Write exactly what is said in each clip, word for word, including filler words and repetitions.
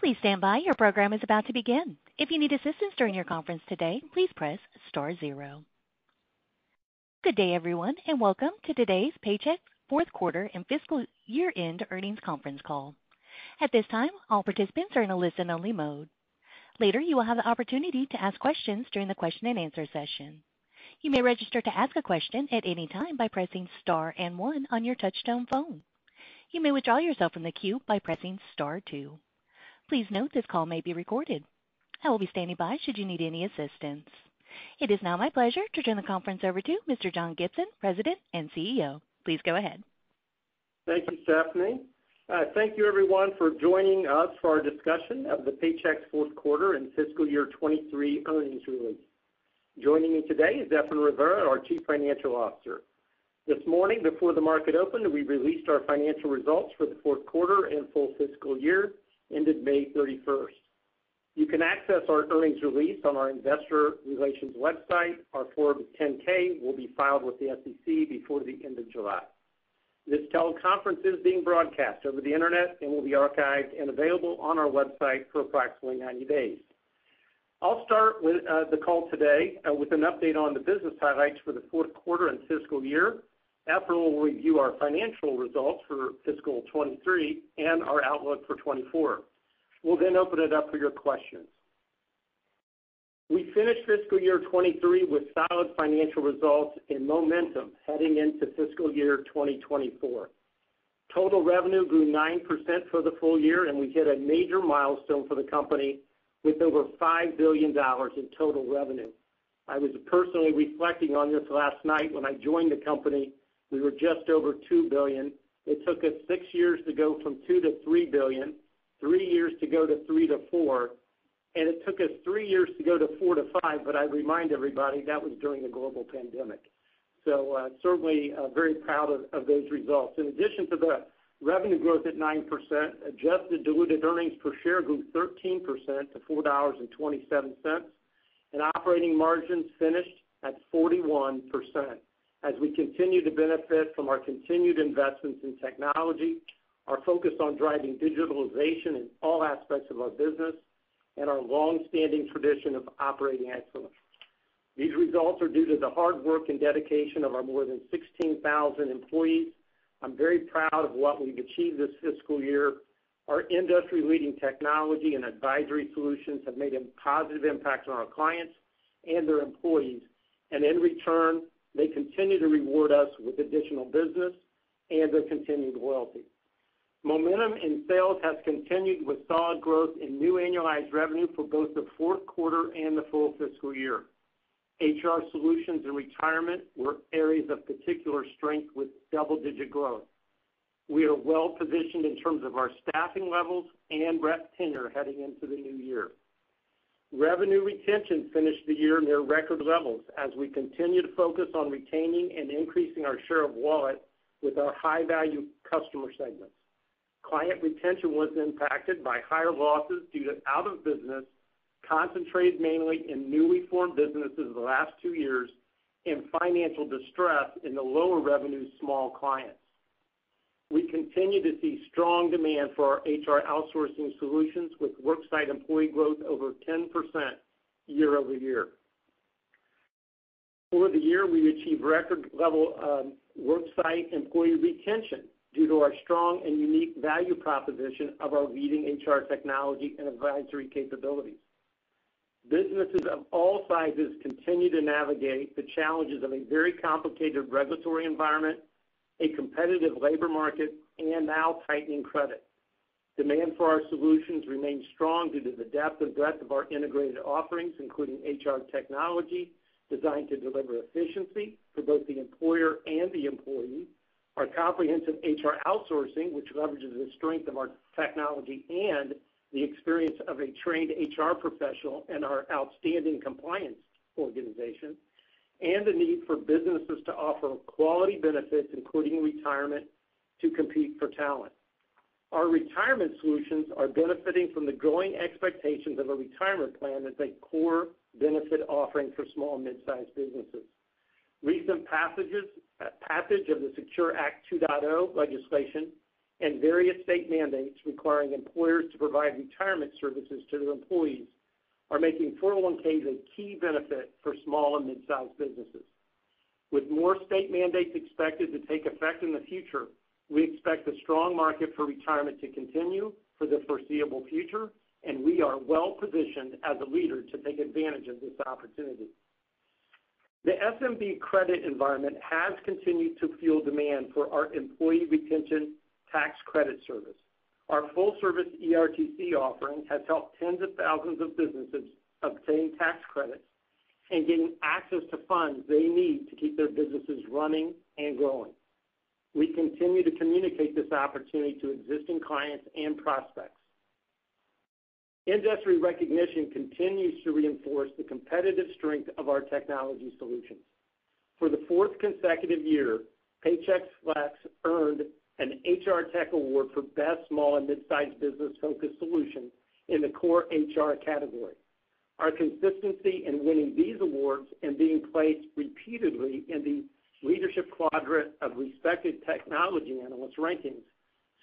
Please stand by. Your program is about to begin. If you need assistance during your conference today, please press star zero. Good day, everyone, and welcome to today's Paychex fourth quarter and fiscal year-end earnings conference call. At this time, all participants are in a listen-only mode. Later, you will have the opportunity to ask questions during the question-and-answer session. You may register to ask a question at any time by pressing star and one on your touchtone phone. You may withdraw yourself from the queue by pressing star two. Please note this call may be recorded. I will be standing by should you need any assistance. It is now my pleasure to turn the conference over to Mister John Gibson, President and C E O. Please go ahead. Thank you, Stephanie. Uh, thank you, everyone, for joining us for our discussion of the Paychex fourth quarter and fiscal year twenty-three earnings release. Joining me today is Efrain Rivera, our Chief Financial Officer. This morning, before the market opened, we released our financial results for the fourth quarter and full fiscal year, ended May thirty-first. You can access our earnings release on our investor relations website. Our Form ten K will be filed with the S E C before the end of July. This teleconference is being broadcast over the internet and will be archived and available on our website for approximately ninety days. I'll start with uh, the call today uh, with an update on the business highlights for the fourth quarter and fiscal year. After we'll review our financial results for fiscal twenty-three and our outlook for twenty-four. We'll then open it up for your questions. We finished fiscal year twenty-three with solid financial results and momentum heading into fiscal year twenty twenty-four. Total revenue grew nine percent for the full year, and we hit a major milestone for the company with over five billion dollars in total revenue. I was personally reflecting on this last night. When I joined the company, we were just over two billion dollars. It took us six years to go from two to three billion dollars, three years to go to three to four, and it took us three years to go to four to five, but I remind everybody that was during the global pandemic. So uh, certainly uh, very proud of, of those results. In addition to the revenue growth at nine percent, adjusted diluted earnings per share grew thirteen percent to four dollars and twenty-seven cents, and operating margins finished at forty-one percent. As we continue to benefit from our continued investments in technology, our focus on driving digitalization in all aspects of our business, and our long-standing tradition of operating excellence. These results are due to the hard work and dedication of our more than sixteen thousand employees. I'm very proud of what we've achieved this fiscal year. Our industry-leading technology and advisory solutions have made a positive impact on our clients and their employees, and in return, they continue to reward us with additional business and their continued loyalty. Momentum in sales has continued with solid growth in new annualized revenue for both the fourth quarter and the full fiscal year. H R solutions and retirement were areas of particular strength with double-digit growth. We are well positioned in terms of our staffing levels and rep tenure heading into the new year. Revenue retention finished the year near record levels as we continue to focus on retaining and increasing our share of wallet with our high-value customer segments. Client retention was impacted by higher losses due to out-of-business, concentrated mainly in newly formed businesses the last two years, and financial distress in the lower-revenue small clients. We continue to see strong demand for our H R outsourcing solutions with worksite employee growth over ten percent year over year. For the year, we achieved record-level um, worksite employee retention due to our strong and unique value proposition of our leading H R technology and advisory capabilities. Businesses of all sizes continue to navigate the challenges of a very complicated regulatory environment, a competitive labor market, and now tightening credit. Demand for our solutions remains strong due to the depth and breadth of our integrated offerings, including H R technology designed to deliver efficiency for both the employer and the employee, our comprehensive H R outsourcing, which leverages the strength of our technology and the experience of a trained H R professional, and our outstanding compliance organization, and the need for businesses to offer quality benefits, including retirement, to compete for talent. Our retirement solutions are benefiting from the growing expectations of a retirement plan as a core benefit offering for small and mid-sized businesses. Recent passages, passage of the SECURE Act two point oh legislation and various state mandates requiring employers to provide retirement services to their employees are making four oh one Ks a key benefit for small and mid-sized businesses. With more state mandates expected to take effect in the future, we expect a strong market for retirement to continue for the foreseeable future, and we are well positioned as a leader to take advantage of this opportunity. The S M B credit environment has continued to fuel demand for our employee retention tax credit service. Our full-service E R T C offering has helped tens of thousands of businesses obtain tax credits and gain access to funds they need to keep their businesses running and growing. We continue to communicate this opportunity to existing clients and prospects. Industry recognition continues to reinforce the competitive strength of our technology solutions. For the fourth consecutive year, Paychex Flex earned an H R Tech Award for Best Small and Mid-Sized Business-Focused Solution in the core H R category. Our consistency in winning these awards and being placed repeatedly in the leadership quadrant of respected technology analyst rankings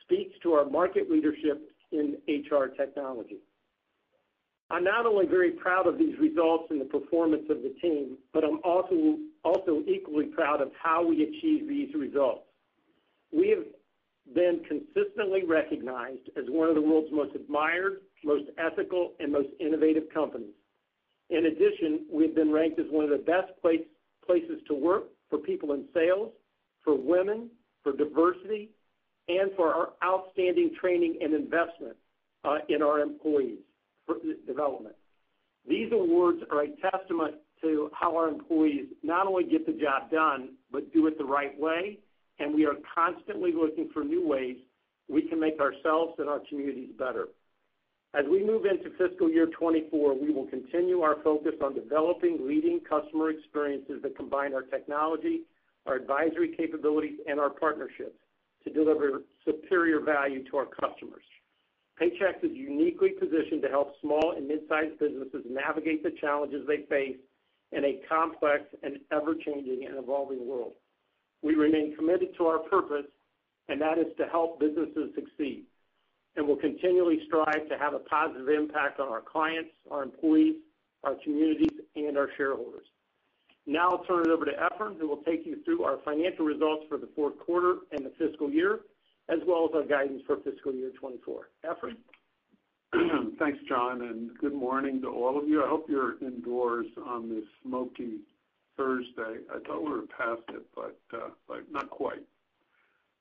speaks to our market leadership in H R technology. I'm not only very proud of these results and the performance of the team, but I'm also, also equally proud of how we achieved these results. We have been consistently recognized as one of the world's most admired, most ethical, and most innovative companies. In addition, we have been ranked as one of the best place, places to work for people in sales, for women, for diversity, and for our outstanding training and investment uh, in our employees' development. These awards are a testament to how our employees not only get the job done, but do it the right way, and we are constantly looking for new ways we can make ourselves and our communities better. As we move into fiscal year twenty-four, we will continue our focus on developing leading customer experiences that combine our technology, our advisory capabilities, and our partnerships to deliver superior value to our customers. Paychex is uniquely positioned to help small and mid-sized businesses navigate the challenges they face in a complex and ever-changing and evolving world. We remain committed to our purpose, and that is to help businesses succeed, and will continually strive to have a positive impact on our clients, our employees, our communities, and our shareholders. Now I'll turn it over to Efrain, who will take you through our financial results for the fourth quarter and the fiscal year, as well as our guidance for fiscal year twenty-four. Efrain? Thanks, John, and good morning to all of you. I hope you're indoors on this smoky Thursday. I thought we were past it, but, uh, but not quite.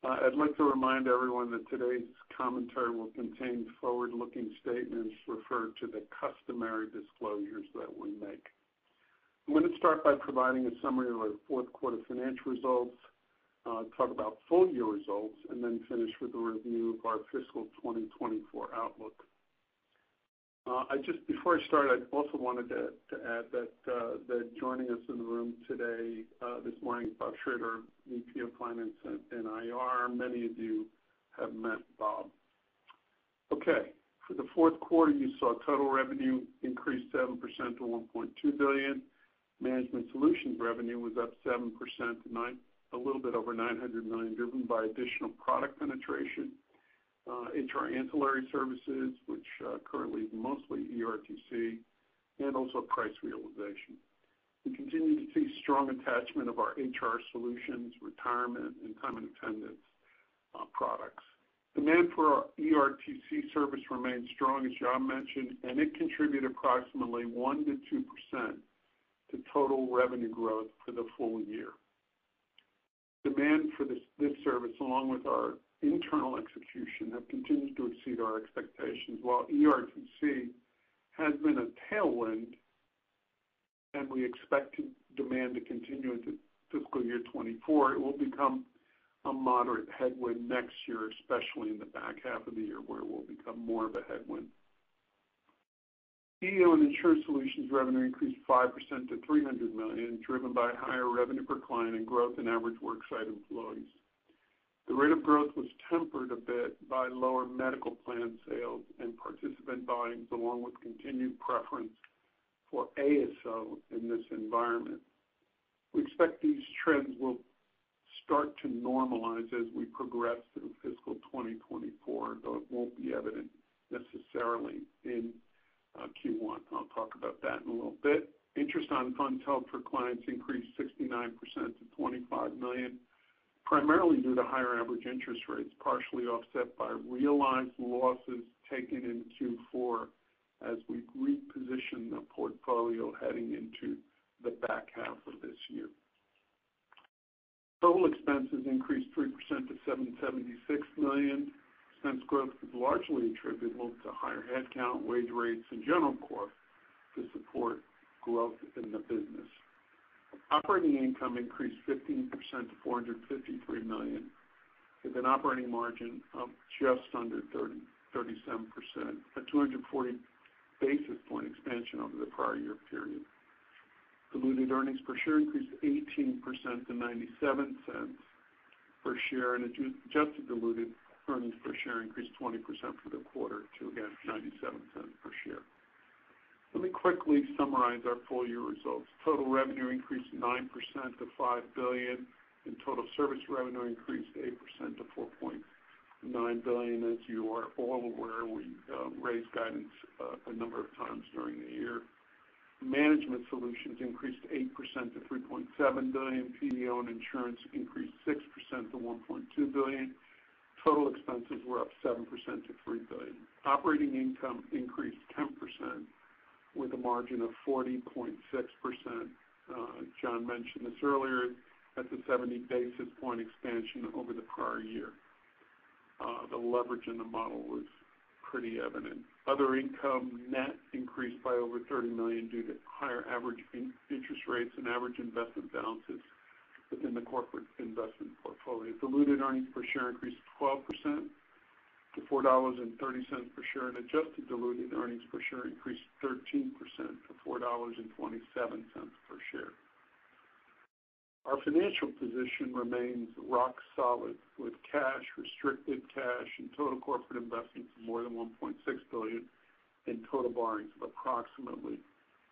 Uh, I'd like to remind everyone that today's commentary will contain forward-looking statements referred to the customary disclosures that we make. I'm going to start by providing a summary of our fourth quarter financial results, uh, talk about full-year results, and then finish with a review of our fiscal twenty twenty-four outlook. Uh, I just, before I start, I also wanted to, to add that uh, that joining us in the room today, uh, this morning, Bob Schrader, V P of Finance and I R. Many of you have met Bob. Okay, for the fourth quarter, you saw total revenue increase seven percent to one point two billion dollars. Management Solutions revenue was up seven percent to nine, a little bit over nine hundred million dollars, driven by additional product penetration. Uh, H R ancillary services, which uh, currently is mostly E R T C, and also price realization. We continue to see strong attachment of our H R solutions, retirement, and time and attendance uh, products. Demand for our E R T C service remains strong, as John mentioned, and it contributed approximately one to two percent to total revenue growth for the full year. Demand for this, this service, along with our internal execution, have continued to exceed our expectations, while E R T C has been a tailwind, and we expect demand to continue into fiscal year twenty-four. It will become a moderate headwind next year, especially in the back half of the year, where it will become more of a headwind. P E O and Insurance Solutions revenue increased five percent to three hundred million dollars, driven by higher revenue per client and growth in average worksite employees. The rate of growth was tempered a bit by lower medical plan sales and participant volumes, along with continued preference for A S O in this environment. We expect these trends will start to normalize as we progress through fiscal twenty twenty-four, though it won't be evident necessarily in uh, Q one. I'll talk about that in a little bit. Interest on funds held for clients increased sixty-nine percent to twenty-five million dollars, primarily due to higher average interest rates, partially offset by realized losses taken in Q four as we reposition the portfolio heading into the back half of this year. Total expenses increased three percent to seven hundred seventy-six million dollars. Expense growth was largely attributable to higher headcount, wage rates, and general costs to support growth in the business. Operating income increased fifteen percent to four hundred fifty-three million dollars, with an operating margin of just under thirty, thirty-seven percent, a two hundred forty basis point expansion over the prior year period. Diluted earnings per share increased eighteen percent to ninety-seven cents per share, and adjusted diluted earnings per share increased twenty percent for the quarter to, again, ninety-seven cents per share. Let me quickly summarize our full-year results. Total revenue increased nine percent to five billion dollars, and total service revenue increased eight percent to four point nine billion dollars. As you are all aware, we uh, raised guidance uh, a number of times during the year. Management solutions increased eight percent to three point seven billion dollars. P E O and insurance increased six percent to one point two billion dollars. Total expenses were up seven percent to three billion dollars. Operating income increased ten percent with a margin of forty point six percent. Uh, John mentioned this earlier. That's a seventy basis point expansion over the prior year. Uh, the leverage in the model was pretty evident. Other income net increased by over thirty million dollars due to higher average interest rates and average investment balances within the corporate investment portfolio. Diluted earnings per share increased twelve percent to four dollars and thirty cents per share, and adjusted diluted earnings per share increased thirteen percent to four dollars and twenty-seven cents per share. Our financial position remains rock solid, with cash, restricted cash, and total corporate investments of more than one point six billion dollars and total borrowings of approximately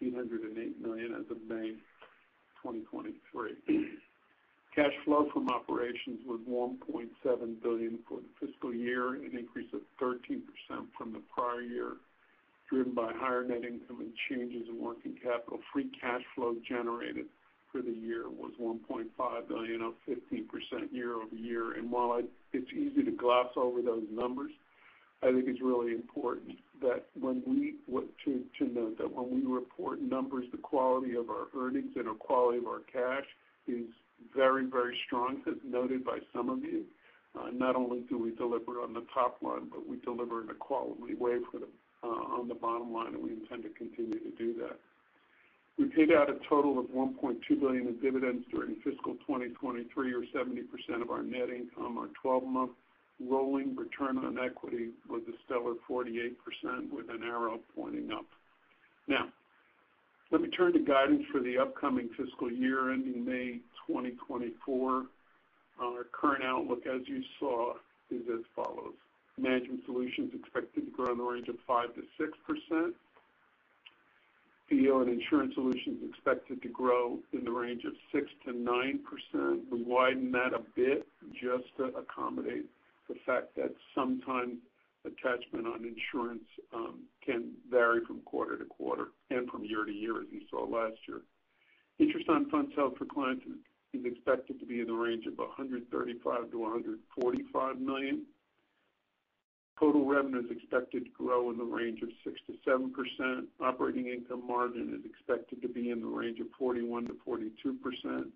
eight hundred eight million dollars as of May twenty twenty-three. Cash flow from operations was one point seven billion dollars for the fiscal year, an increase of thirteen percent from the prior year, driven by higher net income and changes in working capital. Free cash flow generated for the year was one point five billion dollars, up fifteen percent year over year. And while I, it's easy to gloss over those numbers, I think it's really important that when we to, to note that when we report numbers, the quality of our earnings and the quality of our cash is very, very strong, as noted by some of you. Uh, not only do we deliver on the top line, but we deliver in a quality way for them, uh, on the bottom line, and we intend to continue to do that. We paid out a total of one point two billion dollars in dividends during fiscal twenty twenty-three, or seventy percent of our net income. Our twelve-month rolling return on equity was a stellar forty-eight percent, with an arrow pointing up. Now, let me turn to guidance for the upcoming fiscal year ending May twenty twenty-four. Our current outlook, as you saw, is as follows. Management solutions expected to grow in the range of five to six percent. P E O and insurance solutions expected to grow in the range of six to nine percent. We widen that a bit just to accommodate the fact that sometimes attachment on insurance um, can vary from quarter to quarter and from year to year, as you saw last year. Interest on funds held for clients is expected to be in the range of one hundred thirty-five to one hundred forty-five million dollars. Total revenue is expected to grow in the range of six to seven percent. Operating income margin is expected to be in the range of forty-one to forty-two percent.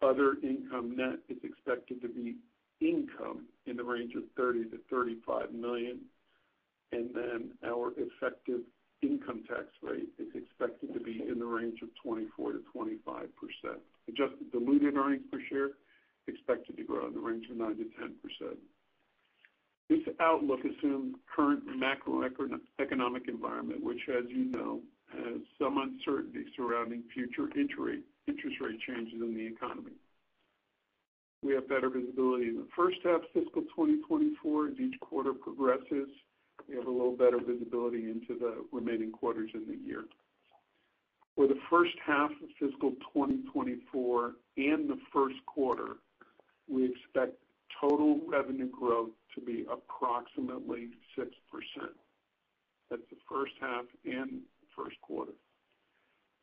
Other income net is expected to be income in the range of thirty to thirty-five million, and then our effective income tax rate is expected to be in the range of twenty-four to twenty-five percent. Adjusted diluted earnings per share expected to grow in the range of nine to ten percent. This outlook assumes current macroeconomic environment, which, as you know, has some uncertainty surrounding future interest rate changes in the economy. We have better visibility in the first half of fiscal twenty twenty-four. As each quarter progresses, we have a little better visibility into the remaining quarters in the year. For the first half of fiscal twenty twenty-four and the first quarter, we expect total revenue growth to be approximately six percent. That's the first half and first quarter.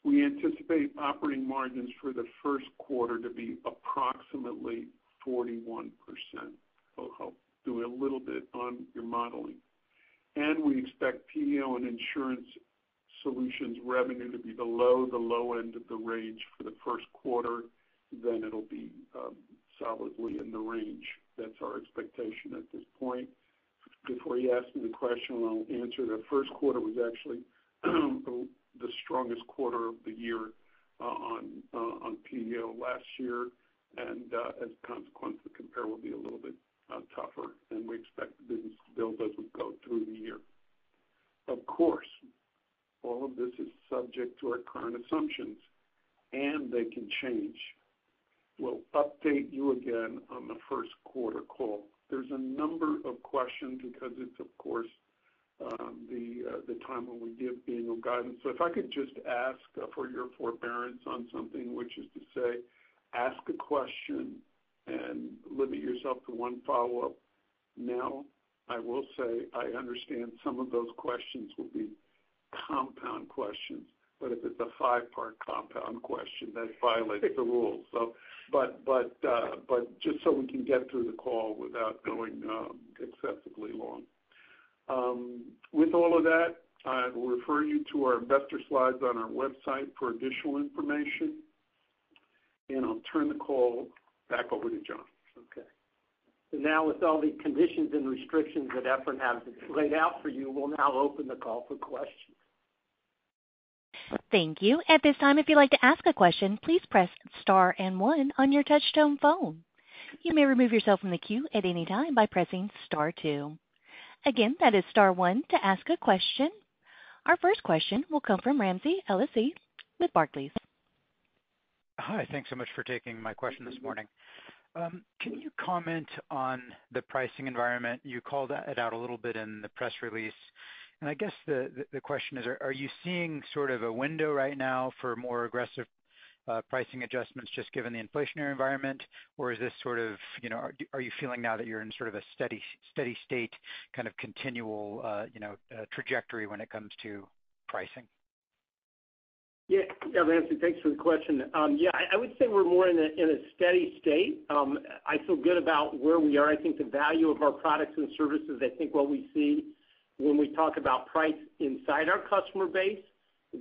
We anticipate operating margins for the first quarter to be approximately forty-one percent. I'll help do a little bit on your modeling. And we expect P E O and insurance solutions revenue to be below the low end of the range for the first quarter. Then it'll be um, solidly in the range. That's our expectation at this point. Before you ask me the question, I'll answer. The first quarter was actually the strongest quarter of the year uh, on uh, on P E O last year, and uh, as a consequence, the compare will be a little bit uh, tougher, and we expect the business to build as we go through the year. Of course, all of this is subject to our current assumptions, and they can change. We'll update you again on the first quarter call. There's a number of questions because it's, of course, um, the uh, the time when we give annual guidance. So if I could just ask uh, for your forbearance on something, which is to say, ask a question and limit yourself to one follow-up. Now, I will say I understand some of those questions will be compound questions, but if it's a five-part compound question, that violates the rules. So, but but uh, but just so we can get through the call without going um, excessively long. Um, with all of that, I will refer you to our investor slides on our website for additional information, and I'll turn the call back over to John. Okay. So now, with all the conditions and restrictions that Efrain has laid out for you, we'll now open the call for questions. Thank you. At this time, if you'd like to ask a question, please press star and one on your touch-tone phone. You may remove yourself from the queue at any time by pressing star two. Again, that is star one to ask a question. Our first question will come from Ramsey Elise with Barclays. Hi, thanks so much for taking my question this morning. Um, can you comment on the pricing environment? You called it out a little bit in the press release. And I guess the, the, the question is, are, are you seeing sort of a window right now for more aggressive uh, pricing adjustments just given the inflationary environment? Or is this sort of, you know, are, are you feeling now that you're in sort of a steady steady state kind of continual, uh, you know, uh, trajectory when it comes to pricing? Yeah, yeah, Ramsey, thanks for the question. Um, yeah, I, I would say we're more in a, in a steady state. Um, I feel good about where we are. I think the value of our products and services, I think what we see when we talk about price inside our customer base,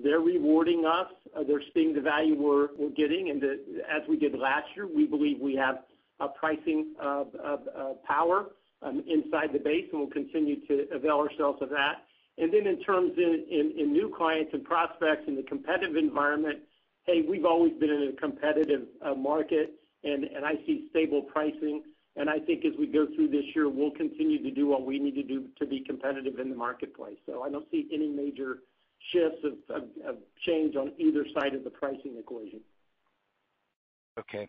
they're rewarding us. Uh, they're seeing the value we're, we're getting. And the, as we did last year, we believe we have a pricing uh, uh, uh, power um, inside the base, and we'll continue to avail ourselves of that. And then in terms of in, in, in new clients and prospects in the competitive environment, hey, we've always been in a competitive uh, market, and, and I see stable pricing. And I think as we go through this year, we'll continue to do what we need to do to be competitive in the marketplace. So I don't see any major shifts of, of, of change on either side of the pricing equation. Okay.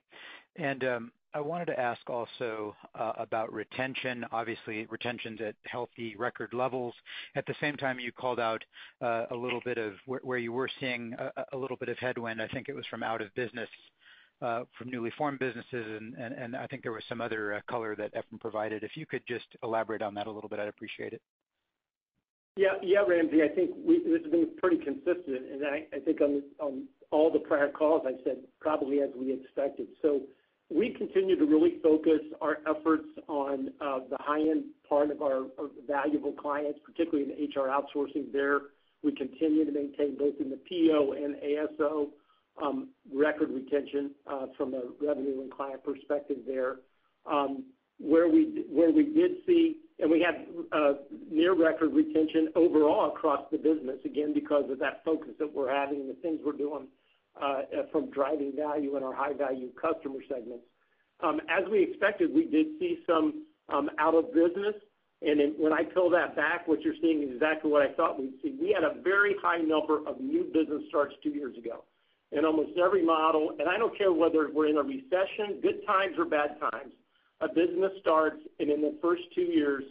And um, I wanted to ask also uh, about retention. Obviously, retention's at healthy record levels. At the same time, you called out uh, a little bit of where, where you were seeing a, a little bit of headwind. I think it was from out of business. Uh, from newly formed businesses, and, and, and I think there was some other uh, color that Efrain provided. If you could just elaborate on that a little bit, I'd appreciate it. Yeah, yeah, Ramsey, I think we, this has been pretty consistent, and I, I think on, on all the prior calls I said probably as we expected. So we continue to really focus our efforts on uh, the high-end part of our of valuable clients, particularly in H R outsourcing there. We continue to maintain both in the P E O and A S O Um, record retention uh, from a revenue and client perspective there. Um, where we where we did see, and we had uh, near record retention overall across the business, again, because of that focus that we're having and the things we're doing uh, from driving value in our high-value customer segments. Um, as we expected, we did see some um, out of business, and in, when I peel that back, what you're seeing is exactly what I thought we'd see. We had a very high number of new business starts two years ago. In almost every model, and I don't care whether we're in a recession, good times or bad times, a business starts, and in the first two years,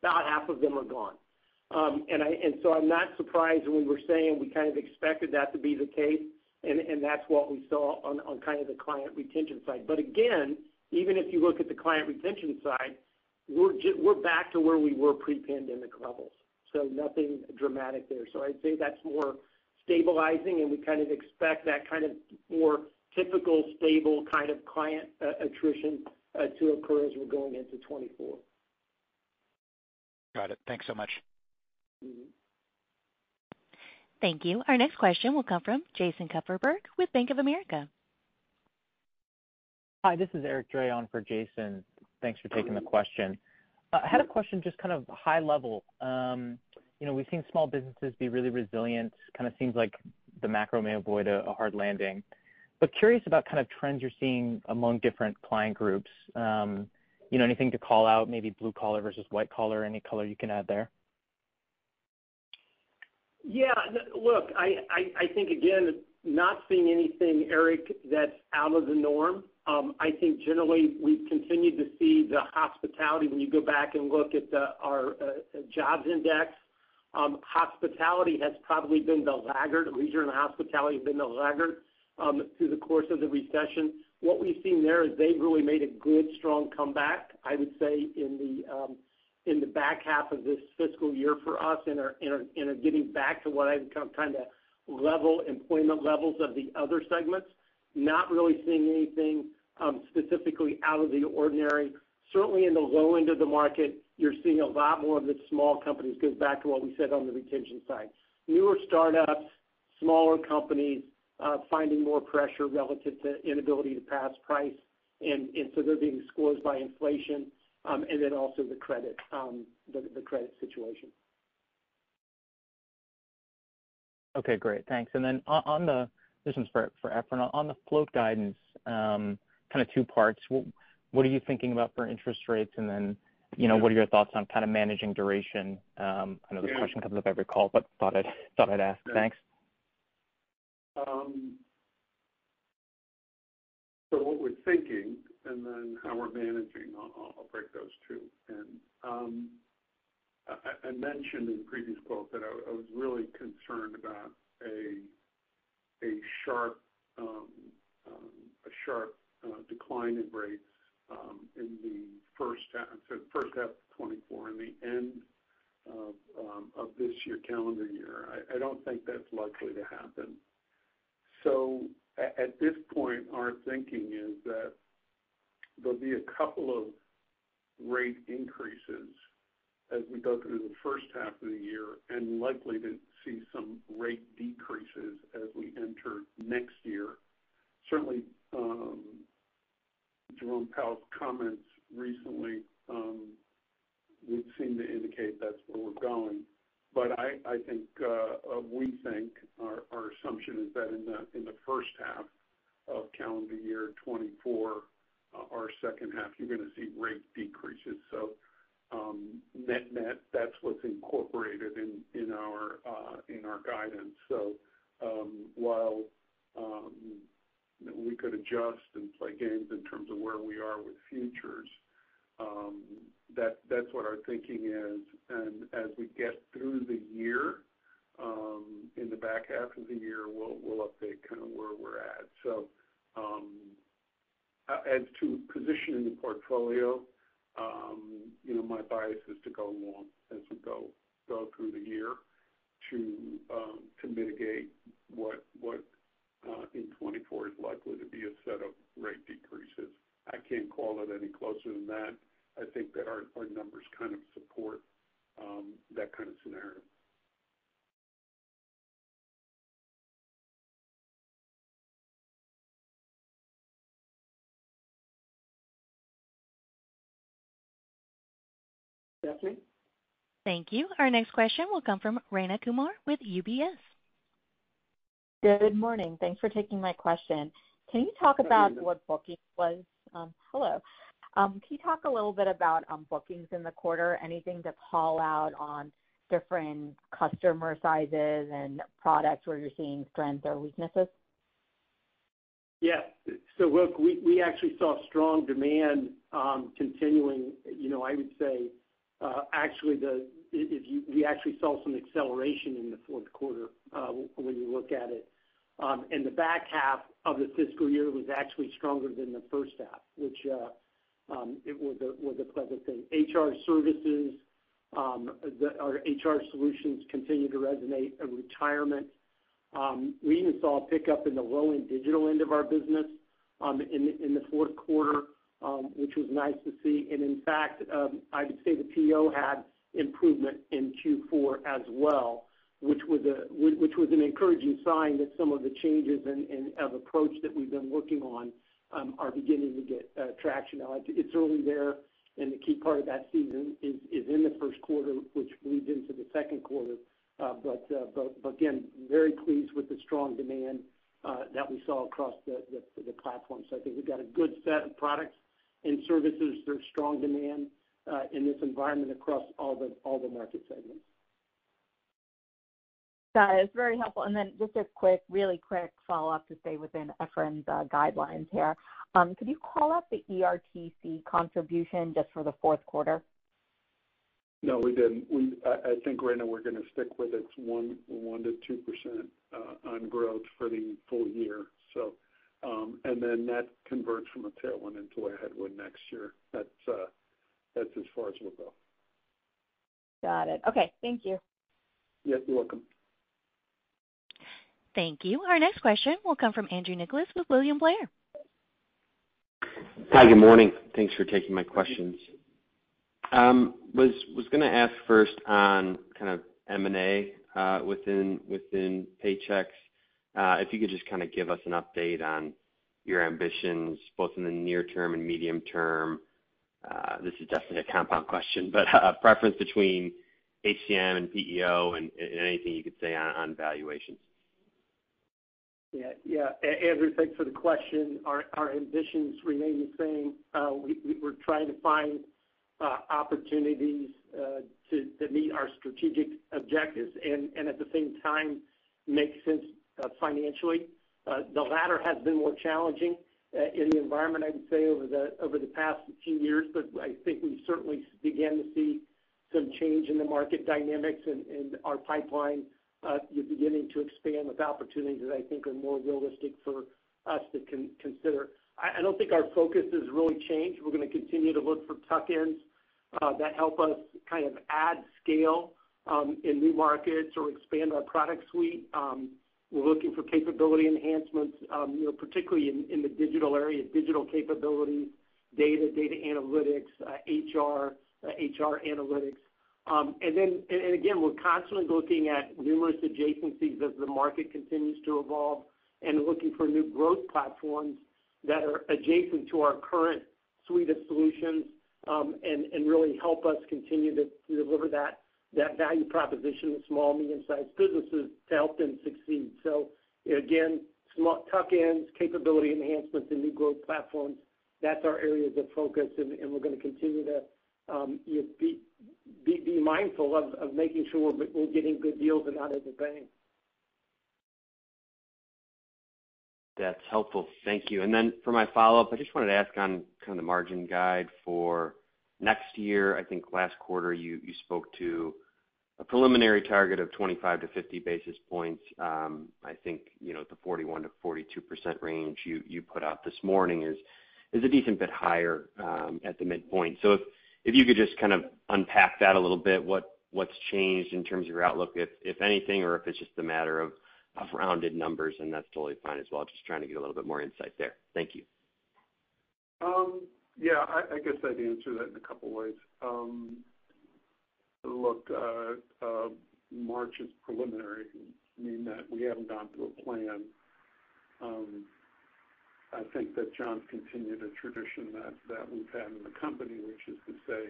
about half of them are gone. Um, and, I, and so I'm not surprised when we were saying we kind of expected that to be the case, and, and that's what we saw on, on kind of the client retention side. But again, even if you look at the client retention side, we're, just, we're back to where we were pre-pandemic levels. So nothing dramatic there. So I'd say that's more stabilizing, and we kind of expect that kind of more typical, stable kind of client uh, attrition uh, to occur as we're going into twenty-four. Got it. Thanks so much. Mm-hmm. Thank you. Our next question will come from Jason Kupferberg with Bank of America. Hi, this is Eric Drayon for Jason. Thanks for taking the question. Uh, I had a question just kind of high level. Um, you know, we've seen small businesses be really resilient. Kind of seems like the macro may avoid a, a hard landing. But curious about kind of trends you're seeing among different client groups. Um, you know, anything to call out, maybe blue collar versus white collar, any color you can add there? Yeah, look, I, I, I think, again, not seeing anything, Eric, that's out of the norm. Um, I think generally we've continued to see the hospitality. When you go back and look at the, our uh, jobs index, um, hospitality has probably been the laggard. Leisure and hospitality have been the laggard um, through the course of the recession. What we've seen there is they've really made a good, strong comeback, I would say, in the um, in the back half of this fiscal year for us, and are, and are, and are getting back to what I would call kind of level employment levels of the other segments. Not really seeing anything um, specifically out of the ordinary. Certainly in the low end of the market, you're seeing a lot more of the small companies. Goes back to what we said on the retention side. Newer startups, smaller companies uh, finding more pressure relative to inability to pass price, and, and so they're being squeezed by inflation, um, and then also the credit, um, the, the credit situation. Okay, great, thanks. And then on, on the This one's for, for Efrain. On the float guidance, um, kind of two parts. What, what are you thinking about for interest rates? And then, you know, what are your thoughts on kind of managing duration? Um, I know this yeah. question comes up every call, but thought I'd, thought I'd ask. Yeah. Thanks. Um, so what we're thinking and then how we're managing, I'll, I'll break those two. And um, I, I mentioned in the previous quote that I, I was really concerned about a a sharp um, um, a sharp uh, decline in rates um, in the first half, so the first half of twenty-four and the end of, um, of this year, calendar year. I, I don't think that's likely to happen. So at, at this point, our thinking is that there'll be a couple of rate increases as we go through the first half of the year, and likely to see some rate decreases as we enter next year. Certainly, um, Jerome Powell's comments recently um, would seem to indicate that's where we're going. But I, I think uh, uh, we think our, our assumption is that in the in the first half of calendar year twenty-four, uh, our second half, you're going to see rate decreases. So. Um, net net, that's what's incorporated in in our uh, in our guidance. So um, while um, we could adjust and play games in terms of where we are with futures, um, that that's what our thinking is. And as we get through the year, um, in the back half of the year, we'll we'll update kind of where we're at. So um, as to positioning the portfolio. Um, you know, my bias is to go long as we go go through the year to um, to mitigate what what uh, in twenty-four is likely to be a set of rate decreases. I can't call it any closer than that. I think that our, our numbers kind of support um, that kind of scenario. Stephanie? Thank you. Our next question will come from Raina Kumar with U B S. Good morning. Thanks for taking my question. Can you talk about what booking was? Um, hello. Um, can you talk a little bit about um, bookings in the quarter? Anything to call out on different customer sizes and products where you're seeing strengths or weaknesses? Yeah. So, look, we, we actually saw strong demand um, continuing, you know, I would say, Uh, actually, the if you, we actually saw some acceleration in the fourth quarter uh, when you look at it. Um, and the back half of the fiscal year was actually stronger than the first half, which uh, um, it was a, was a pleasant thing. H R services, um, the, our H R solutions continue to resonate, and retirement. Um, we even saw a pickup in the low-end digital end of our business um, in, in the fourth quarter, um, which was nice to see. And, in fact, um, I would say the P E O had improvement in Q four as well, which was a which was an encouraging sign that some of the changes and in, in, of approach that we've been working on um, are beginning to get uh, traction now. It's early there, and the key part of that season is, is in the first quarter, which leads into the second quarter. Uh, but, uh, but, but again, very pleased with the strong demand uh, that we saw across the, the, the platform. So I think we've got a good set of products and services. There's strong demand uh, in this environment across all the all the market segments. Got it. It's very helpful. And then just a quick, really quick follow-up to stay within Efrain's uh, guidelines here. Um, could you call out the E R T C contribution just for the fourth quarter? No, we didn't. We, I, I think right now we're going to stick with it's one, one to two percent uh, on growth for the full year. So, um, and then that converts from a tailwind into a headwind next year. That's uh, that's as far as we'll go. Got it. Okay, thank you. Yes, you're welcome. Thank you. Our next question will come from Andrew Nicholas with William Blair. Hi. Good morning. Thanks for taking my questions. Um, was was going to ask first on kind of M and A uh, within within Paychex. Uh, if you could just kind of give us an update on your ambitions, both in the near term and medium term. Uh, this is definitely a compound question, but uh, preference between H C M and P E O, and, and anything you could say on, on valuations. Yeah, yeah, Andrew, thanks for the question. Our our ambitions remain the same. Uh, we, we we're trying to find Uh, opportunities uh, to, to meet our strategic objectives and, and at the same time make sense uh, financially. Uh, the latter has been more challenging uh, in the environment, I would say, over the over the past few years, but I think we certainly began to see some change in the market dynamics, and, and our pipeline uh, is beginning to expand with opportunities that I think are more realistic for us to con- consider. I don't think our focus has really changed. We're going to continue to look for tuck-ins uh, that help us kind of add scale um, in new markets or expand our product suite. Um, we're looking for capability enhancements, um, you know, particularly in, in the digital area, digital capabilities, data, data analytics, uh, H R, uh, H R analytics. Um, and then, and, and again, we're constantly looking at numerous adjacencies as the market continues to evolve and looking for new growth platforms that are adjacent to our current suite of solutions um, and, and really help us continue to deliver that, that value proposition to small, medium-sized businesses to help them succeed. So, again, small tuck-ins, capability enhancements, and new growth platforms, that's our areas of focus, and, and we're going to continue to um, you know, be, be, be mindful of, of making sure we're, we're getting good deals and not overpaying. That's helpful. Thank you. And then for my follow-up, I just wanted to ask on kind of the margin guide for next year. I think last quarter you, you spoke to a preliminary target of twenty-five to fifty basis points. Um, I think, you know, the forty-one to forty-two percent range you, you put out this morning is is a decent bit higher um, at the midpoint. So if, if you could just kind of unpack that a little bit, what what's changed in terms of your outlook, if, if anything, or if it's just a matter of of rounded numbers, and that's totally fine as well. Just trying to get a little bit more insight there. Thank you. Um, yeah, I, I guess I'd answer that in a couple ways. Um, look, uh, uh, March is preliminary, meaning that we haven't gone through a plan. Um, I think that John's continued a tradition that, that we've had in the company, which is to say,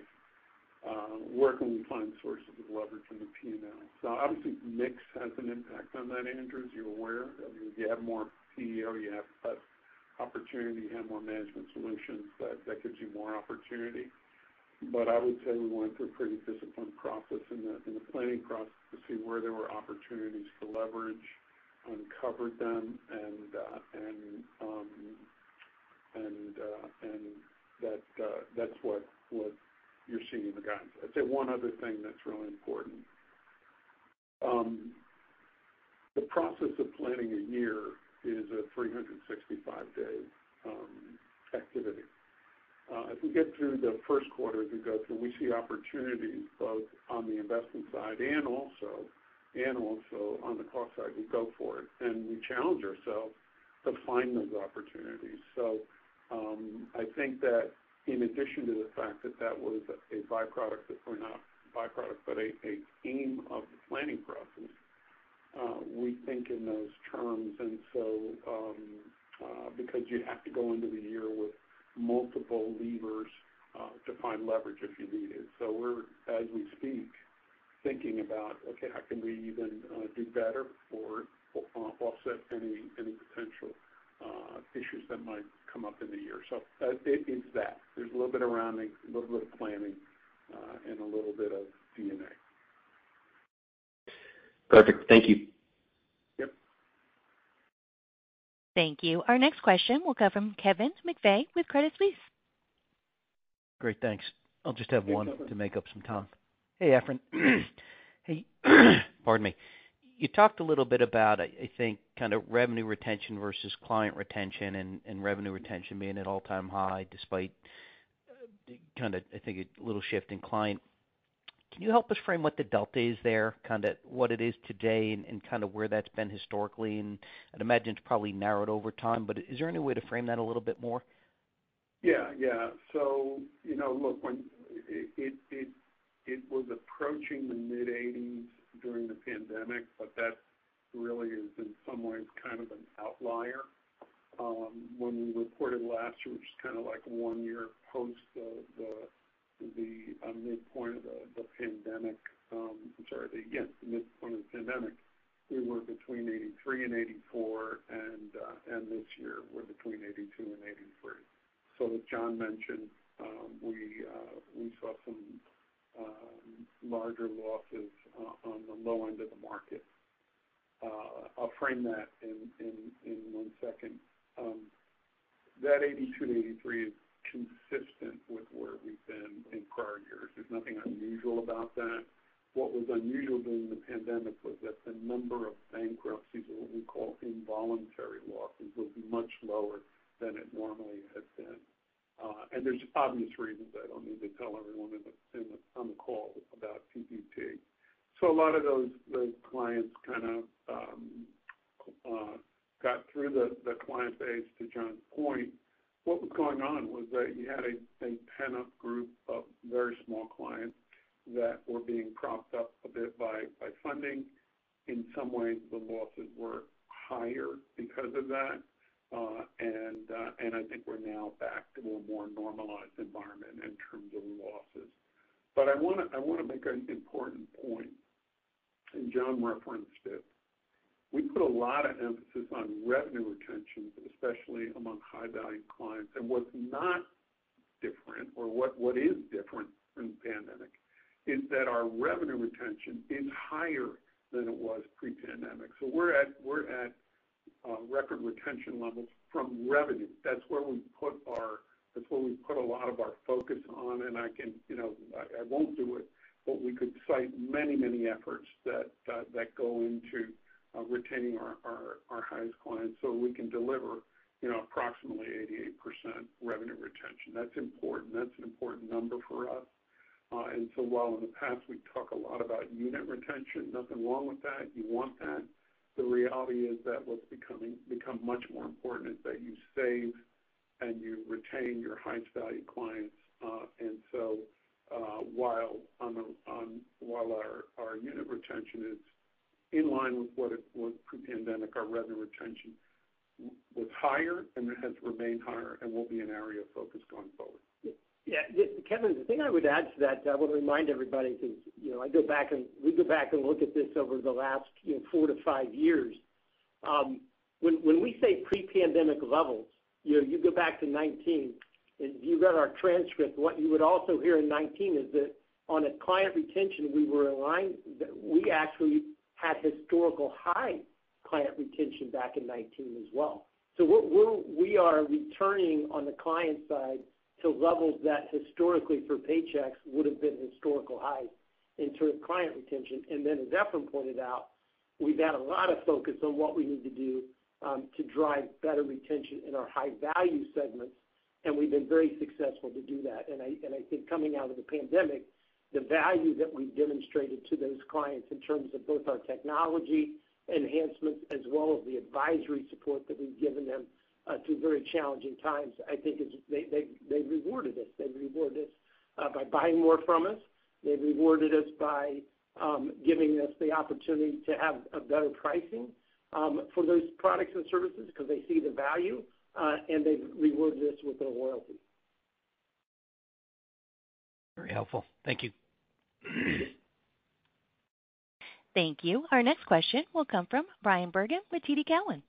Uh, work when we find sources of leverage in the P and L. So obviously mix has an impact on that, Andrew, as you're aware. I mean, if you have more P E O, you have less opportunity, you have more management solutions, that, that gives you more opportunity. But I would say we went through a pretty disciplined process in the, in the planning process to see where there were opportunities for leverage, uncovered them, and uh, and um, and uh, and that uh, that's what what. You're seeing in the guidance. I'd say one other thing that's really important. Um, the process of planning a year is a three hundred sixty-five day um, activity. Uh, if we get through the first quarter, as we go through, we see opportunities both on the investment side and also and also on the cost side. We go for it, and we challenge ourselves to find those opportunities. So um, I think that in addition to the fact that that was a byproduct, or not byproduct, but a, a aim of the planning process, uh, we think in those terms. And so um, uh, because you have to go into the year with multiple levers uh, to find leverage if you need it. So we're, as we speak, thinking about, okay, how can we even uh, do better or uh, offset any any potential uh, issues that might come up in the year. So uh, it, it's that. There's a little bit of rounding, a little bit of planning, uh, and a little bit of D N A. Perfect. Thank you. Thank you. Our next question will come from Kevin McVeigh with Credit Suisse. Great, thanks. I'll just have one to make up some time. Hey, Efrain. Hey, pardon me. You talked a little bit about, I think, kind of revenue retention versus client retention, and, and revenue retention being at all-time high despite kind of, I think, a little shift in client. Can you help us frame what the delta is there, kind of what it is today and, and kind of where that's been historically? And I'd imagine it's probably narrowed over time, but is there any way to frame that a little bit more? Yeah, yeah. So, you know, look, when it it, it, it was approaching the mid eighties during the pandemic, but that really is in some ways kind of an outlier. Um, when we reported last year, which is kind of like one year post the, the the uh, midpoint of the, the pandemic, um, I'm sorry, the, yes, the midpoint of the pandemic, we were between eighty-three and eighty-four, and uh, and this year we're between eighty-two and eighty-three. So as John mentioned, um, we uh, we saw some um, larger losses uh, on the low end of the market. Uh, I'll frame that in, in, in one second. Um, that eighty-two to eighty-three is consistent with where we've been in prior years. There's nothing unusual about that. What was unusual during the pandemic was that the number of bankruptcies, or what we call involuntary losses, was much lower than it normally has been. Uh, and there's obvious reasons. I don't need to tell everyone in the, in the, on the call about P P P. So a lot of those, those clients kind of um, uh, got through the, the client base, to John's point. What was going on was that you had a, a pent-up group of very small clients that were being propped up a bit by, by funding. In some ways, the losses were higher because of that, uh, and uh, and I think we're now back to a more normalized environment in terms of losses. But I want to I want to make an important point, and John referenced it. We put a lot of emphasis on revenue retention, especially among high-value clients. And what's not different, or what, what is different from the pandemic, is that our revenue retention is higher than it was pre-pandemic. So we're at we're at uh, record retention levels from revenue. That's where we put our that's where we put a lot of our focus on. And I can you know I, I won't do it, but we could cite many many efforts that uh, that go into Uh, retaining our, our, our highest clients, so we can deliver, you know, approximately eighty-eight percent revenue retention. That's important. That's an important number for us. Uh, and so while in the past we talk a lot about unit retention, nothing wrong with that. You want that. The reality is that what's becoming become much more important is that you save and you retain your highest value clients. Uh, and so uh, while on the, on while our, our unit retention is in line with what it was pre-pandemic, our revenue retention was higher and it has remained higher and will be an area of focus going forward. Yeah, Kevin, the thing I would add to that, I want to remind everybody, because you know I go back and we go back and look at this over the last you know, four to five years. Um, when when we say pre-pandemic levels, you know you go back to nineteen, and you read our transcript. What you would also hear in nineteen is that on a client retention, we were aligned. We actually had historical high client retention back in nineteen as well. So we're, we're, we are returning on the client side to levels that historically for Paychex would have been historical highs in terms of client retention. And then as Efrain pointed out, we've had a lot of focus on what we need to do um, to drive better retention in our high value segments and we've been very successful to do that. And I, and I think coming out of the pandemic, the value that we've demonstrated to those clients in terms of both our technology enhancements as well as the advisory support that we've given them uh, through very challenging times, I think is they, they, they rewarded us. They rewarded us uh, by buying more from us. They rewarded us by um, giving us the opportunity to have a better pricing um, for those products and services because they see the value, uh, and they've rewarded us with their loyalty. Very helpful. Thank you. Thank you. Our next question will come from Brian Bergen with T D Cowan.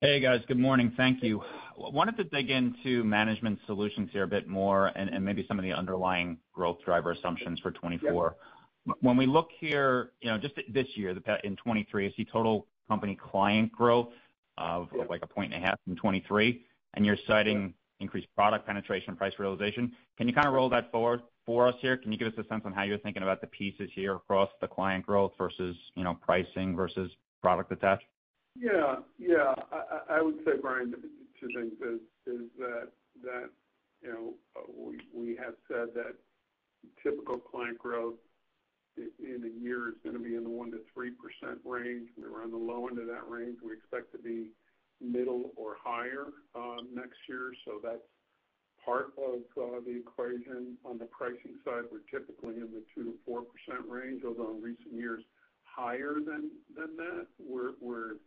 Hey, guys. Good morning. Thank you. I wanted to dig into management solutions here a bit more and, and maybe some of the underlying growth driver assumptions for twenty-four. Yep. When we look here, you know, just this year, in twenty-three, I see total company client growth of, yep. of like a point and a half in twenty-three, and you're citing yep. increased product penetration, price realization. Can you kind of roll that forward for us here? Can you give us a sense on how you're thinking about the pieces here across the client growth versus, you know, pricing versus product attached? Yeah, yeah. I, I would say, Brian, two things is, is that, that, you know, we, we have said that typical client growth in a year is going to be in the one to three percent range. We were on the low end of that range. We expect to be middle or higher um, next year, so that's part of uh, the equation. On the pricing side, we're typically in the two to four percent range, although in recent years higher than, than that. We're, we're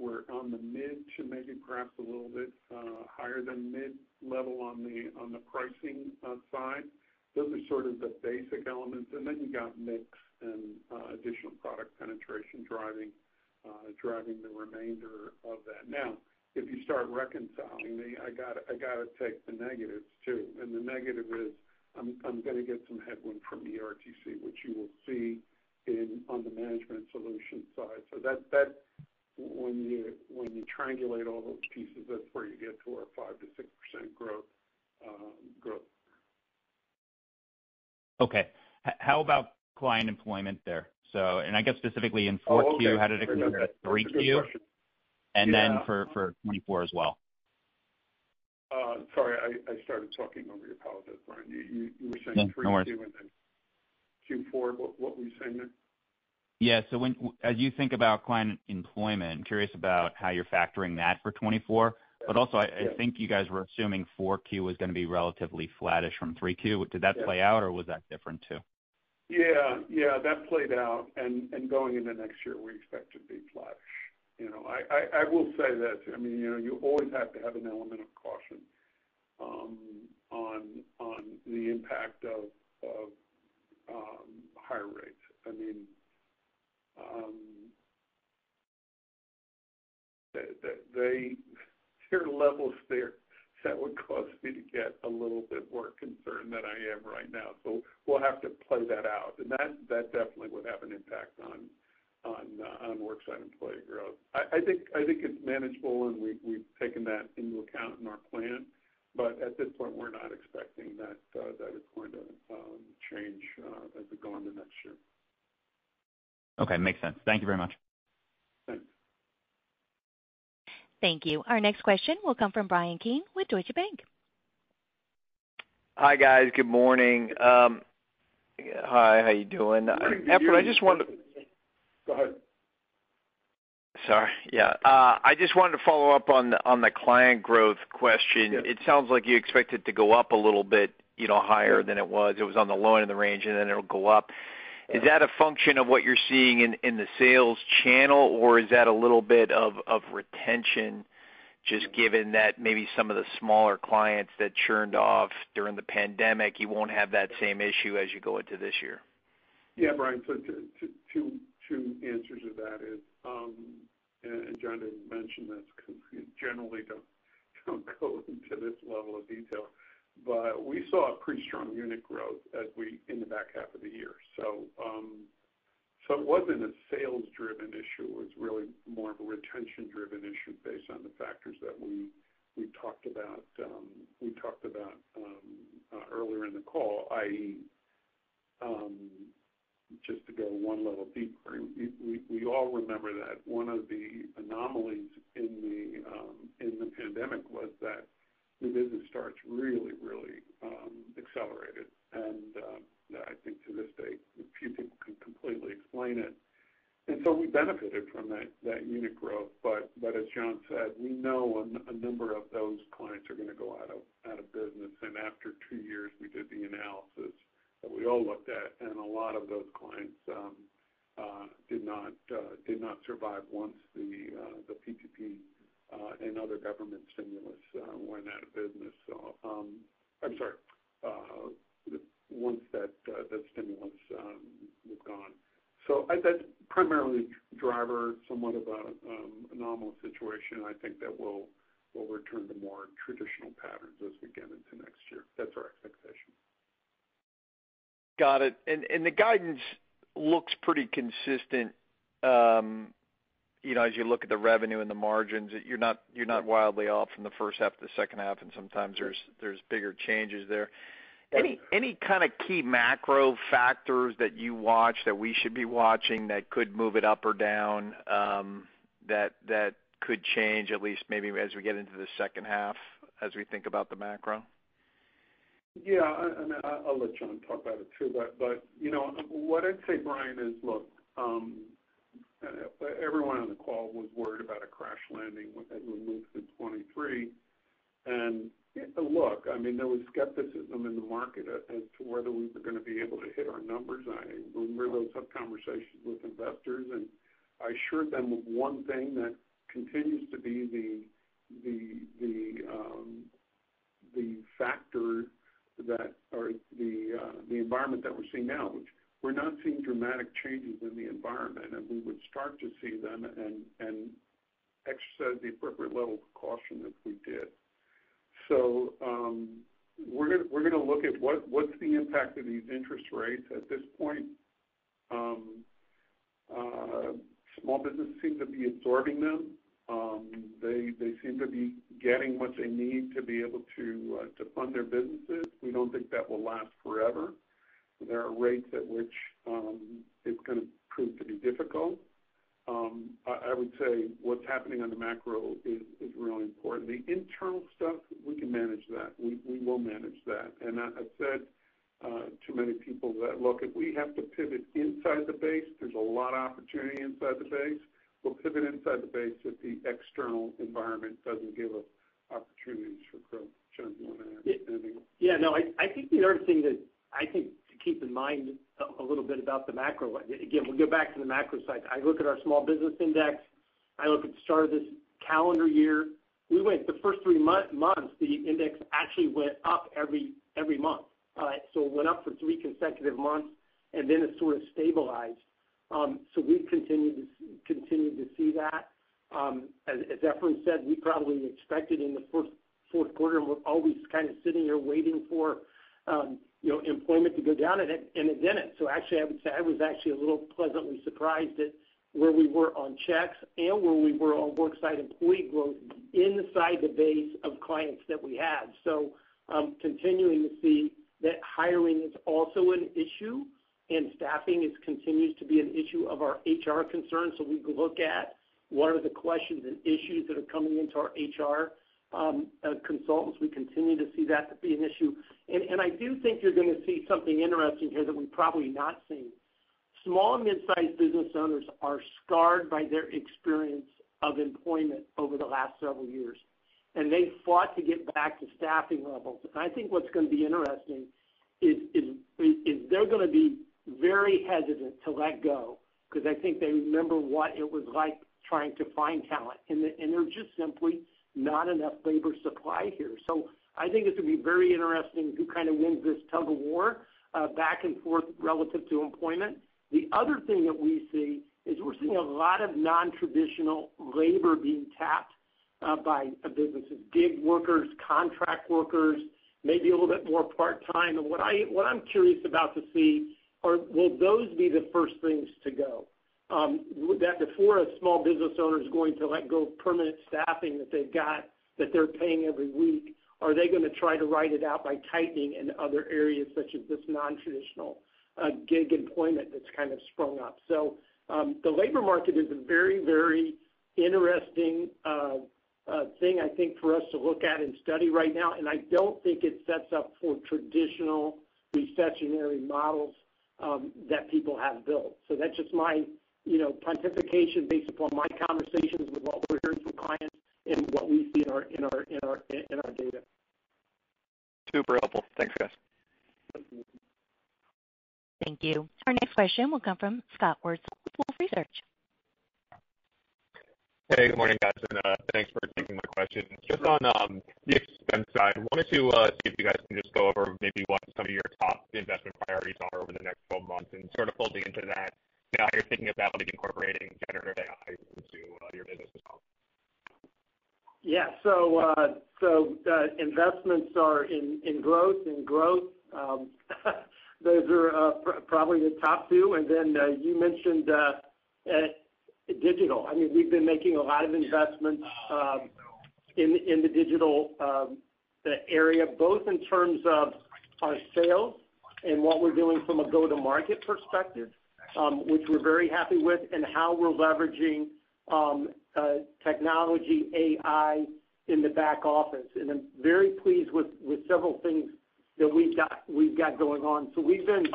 We're on the mid to maybe perhaps a little bit uh, higher than mid level on the on the pricing uh, side. Those are sort of the basic elements, and then you got mix and uh, additional product penetration driving uh, driving the remainder of that. Now, if you start reconciling the, I got I got to take the negatives too, and the negative is I'm I'm going to get some headwind from the E R T C, which you will see in on the management solution side. So that that. When you when you triangulate all those pieces, that's where you get to our five to six percent growth. Um, growth. Okay. H- how about client employment there? So, and I guess specifically in four Q, oh, okay. How did it compare to three Q? And yeah. then for for twenty four as well. Uh, sorry, I, I started talking over your apologies, Brian. You, you, you were saying yeah, three no Q and then Q four. What what were you saying there? Yeah, so when, as you think about client employment, I'm curious about how you're factoring that for twenty-four, but also I, yeah. I think you guys were assuming four Q was going to be relatively flattish from three Q. Did that yeah. play out, or was that different too? Yeah, yeah, that played out, and, and going into next year, we expect it to be flattish. You know, I, I, I will say this. I mean, you know, you always have to have an element of caution um, on on the impact of, of um, higher rates. I mean, Um, they, their levels there, that would cause me to get a little bit more concerned than I am right now. So we'll have to play that out, and that, that definitely would have an impact on on uh, on worksite employee growth. I, I think I think it's manageable, and we we've taken that into account in our plan. But at this point, we're not expecting that uh, that it's going to um, change uh, as we go into next year. Okay, makes sense. Thank you very much. Thanks. Thank you. Our next question will come from Brian Keane with Deutsche Bank. Hi, guys. Good morning. Um, hi, how you doing? Morning, uh, Efrain, I just wanted to... Go ahead. Sorry, yeah. Uh, I just wanted to follow up on the, on the client growth question. Yeah. It sounds like you expect it to go up a little bit, you know, higher yeah. than it was. It was on the low end of the range, and then it'll go up. Is that a function of what you're seeing in, in the sales channel, or is that a little bit of, of retention, just given that maybe some of the smaller clients that churned off during the pandemic, you won't have that same issue as you go into this year? Yeah, Brian, so two, two, two answers to that is, um, and John didn't mention this because we generally don't, don't go into this level of detail, but we saw a pretty strong unit growth as we in the back half of the year. So, um, so it wasn't a sales-driven issue. It was really more of a retention-driven issue based on the factors that we we talked about. Um, we talked about um, uh, earlier in the call, that is, um, just to go one level deeper, we, we, we all remember that one of the anomalies in the um, in the pandemic was that the business starts really, really um, accelerated. And uh, I think to this day, few people can completely explain it. And so we benefited from that, that unit growth. But, but as John said, we know a, a number of those clients are going to go out of, out of business. And after two years, we did the analysis that we all looked at, and a lot of those clients um, uh, did not uh, did not survive once the uh, the P P P uh, and other government stimulus uh, went out of business. So um, I'm sorry, uh, the, once that uh, that stimulus um, was gone. So I, that's primarily driver, somewhat of an um, anomalous situation. I think that will will return to more traditional patterns as we get into next year. That's our expectation. Got it. And, and the guidance looks pretty consistent, um, you know, as you look at the revenue and the margins. You're not you're not wildly off from the first half to the second half, and sometimes there's there's bigger changes there. Any any kind of key macro factors that you watch that we should be watching that could move it up or down, um, that that could change, at least maybe as we get into the second half as we think about the macro? Yeah, I, I mean, I'll let John talk about it too. But, but you know, what I'd say, Brian, is look, um, everyone on the call was worried about a crash landing as we moved to twenty-three. And look, I mean, there was skepticism in the market as to whether we were going to be able to hit our numbers. I remember those conversations with investors, and I assured them of one thing that continues to be the the the um, the factor that are the uh, the environment that we're seeing now, which we're not seeing dramatic changes in the environment, and we would start to see them and, and exercise the appropriate level of caution if we did. So um, we're gonna, we're going to look at what what's the impact of these interest rates at this point. Um, uh, small businesses seem to be absorbing them. Um, they they seem to be getting what they need to be able to uh, to fund their businesses. We don't think that will last forever. There are rates at which um, it's going to prove to be difficult. Um, I, I would say what's happening on the macro is, is really important. The internal stuff, we can manage that. We we will manage that. And I, I've said uh, to many people that, look, if we have to pivot inside the base, there's a lot of opportunity inside the base. We'll pivot inside the base if the external environment doesn't give us opportunities for growth. John, do you want to add anything? Yeah, no, I, I think the other thing that I think to keep in mind a, a little bit about the macro, again, we'll go back to the macro side. I look at our small business index. I look at the start of this calendar year. We went the first three month, months, the index actually went up every every month. Uh, so it went up for three consecutive months, and then it sort of stabilized. Um, so we've continued to, continued to see that. Um, as, as Efrain said, we probably expected in the first, fourth quarter, and we're always kind of sitting here waiting for, um, you know, employment to go down, and it, and it didn't. So actually, I would say I was actually a little pleasantly surprised at where we were on checks and where we were on worksite employee growth inside the base of clients that we had. So um, continuing to see that hiring is also an issue, and staffing is continues to be an issue of our H R concerns. So we look at what are the questions and issues that are coming into our H R um, uh, consultants. We continue to see that to be an issue. And, and I do think you're going to see something interesting here that we've probably not seen. Small and mid-sized business owners are scarred by their experience of employment over the last several years, and they fought to get back to staffing levels. And I think what's going to be interesting is, is, is they're going to be very hesitant to let go, because I think they remember what it was like trying to find talent, and, the, and there's just simply not enough labor supply here. So I think it's going to be very interesting who kind of wins this tug of war uh, back and forth relative to employment. The other thing that we see is we're seeing a lot of non-traditional labor being tapped uh, by businesses, gig workers, contract workers, maybe a little bit more part-time. And what, I, what I'm curious about to see, or will those be the first things to go? Um, that before a small business owner is going to let go of permanent staffing that they've got, that they're paying every week, are they going to try to ride it out by tightening in other areas such as this non-traditional uh, gig employment that's kind of sprung up? So um, the labor market is a very, very interesting uh, uh, thing, I think, for us to look at and study right now, and I don't think it sets up for traditional recessionary models um, that people have built. So that's just my, you know, pontification based upon my conversations with what we're hearing from clients and what we see in our in our in our in our data. Super helpful. Thanks, guys. Thank you. Our next question will come from Scott Wurzel with Wolf Research. Hey, good morning, guys, and uh, thanks for taking my question. Just on um, the expense side, I wanted to uh, see if you guys can just go over maybe what some of your top investment priorities are over the next twelve months and sort of folding into that, you know, how you're thinking about incorporating generative A I into uh, your business as well. Yeah, so uh, so uh, investments are in, in growth and growth. Um, those are uh, pr- probably the top two. And then uh, you mentioned uh, at digital. I mean, we've been making a lot of investments um, in in the digital um, the area, both in terms of our sales and what we're doing from a go-to-market perspective, um, which we're very happy with, and how we're leveraging um, uh, technology, A I, in the back office. And I'm very pleased with, with several things that we've got we've got going on. So we've been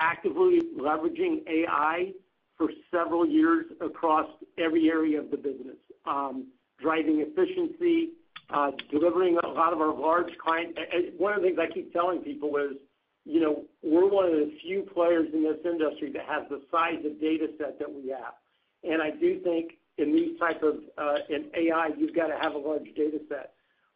actively leveraging A I for several years across every area of the business, um, driving efficiency, uh, delivering a lot of our large clients. One of the things I keep telling people is, you know, we're one of the few players in this industry that has the size of data set that we have. And I do think in these type of, uh, in A I, you've got to have a large data set.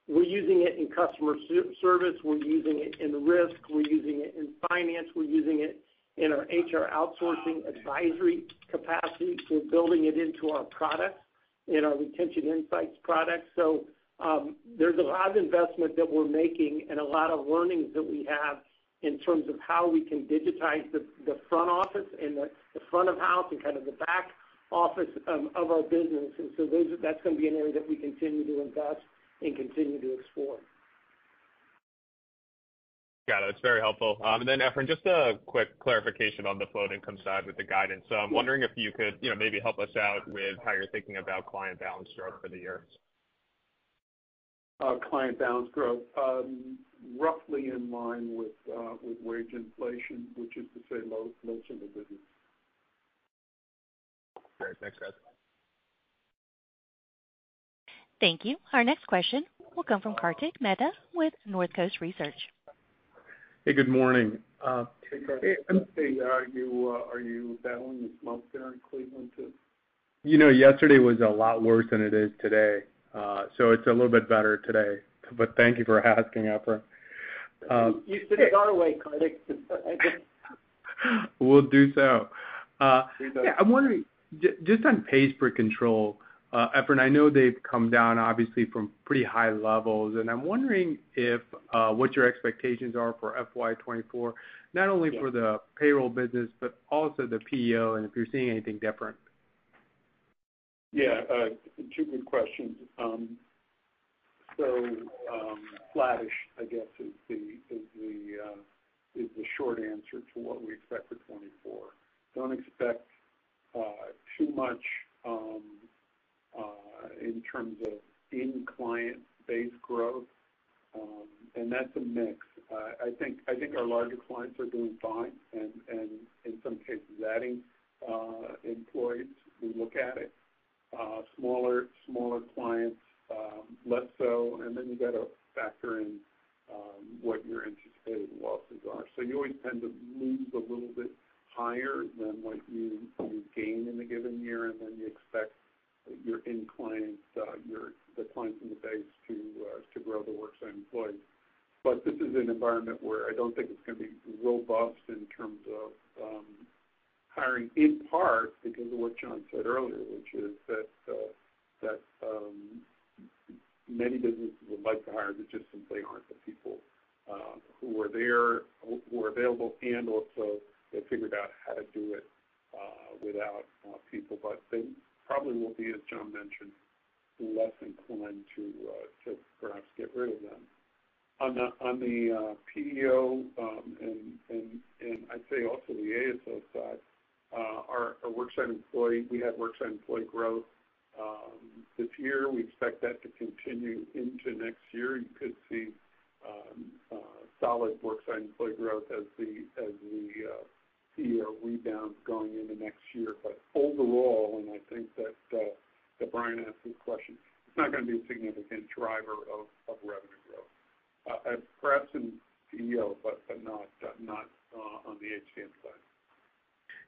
We're using it in customer service. We're using it in risk. We're using it in finance. We're using it in our H R outsourcing advisory capacity. We're building it into our products, in our retention insights products. So um, there's a lot of investment that we're making and a lot of learnings that we have in terms of how we can digitize the, the front office and the, the front of house and kind of the back office um, of our business. And so those, that's going to be an area that we continue to invest and continue to explore. Got it. It's very helpful. Um, and then, Efrain, just a quick clarification on the float income side with the guidance. So I'm wondering if you could, you know, maybe help us out with how you're thinking about client balance growth for the year. Uh, client balance growth, um, roughly in line with uh, with wage inflation, which is to say low low single digits. Great. Thanks, guys. Thank you. Our next question will come from Kartik Mehta with North Coast Research. Hey, good morning. Uh, hey, hey, hey, are you uh, are you battling the smoke there in Cleveland too? You know, yesterday was a lot worse than it is today, uh, so it's a little bit better today. But thank you for asking, Efrain. Um, you sit it our way, Kartik. We'll do so. Uh, yeah, I'm wondering, j- just on pays per control, uh, Efrain, I know they've come down obviously from pretty high levels, and I'm wondering if uh, what your expectations are for F Y twenty-four, not only yeah. for the payroll business but also the P E O, and if you're seeing anything different. Yeah, uh, two good questions. Um, so um, flattish, I guess, is the is the uh, is the short answer to what we expect for twenty-four. Don't expect uh, too much. Um, Uh, in terms of in-client base growth, um, and that's a mix. Uh, I think I think our larger clients are doing fine, and, and in some cases adding uh, employees. We look at it. Uh, smaller smaller clients um, less so, and then you got to factor in um, what your anticipated losses are. So you always tend to lose a little bit higher than what you, you gain in a given year, and then you expect your in clients, uh, your the clients in the base to uh, to grow the worksite employees. But this is an environment where I don't think it's going to be robust in terms of um, hiring, in part because of what John said earlier, which is that uh, that um, many businesses would like to hire, but just simply aren't the people uh, who are there, who are available, and also they figured out how to do it uh, without uh, people. But they probably will be, as John mentioned, less inclined to uh, to perhaps get rid of them. On the on the uh, P E O um, and and and I'd say also the A S O side, uh, our, our worksite employee we had worksite employee growth um, this year. We expect that to continue into next year. You could see um, uh, solid worksite employee growth as the as the uh, P E O rebounds going into next year. But overall, and I think that uh, that Brian asked this question, it's not going to be a significant driver of, of revenue growth. Uh, perhaps in P E O, but, but not uh, not uh, on the H C M side.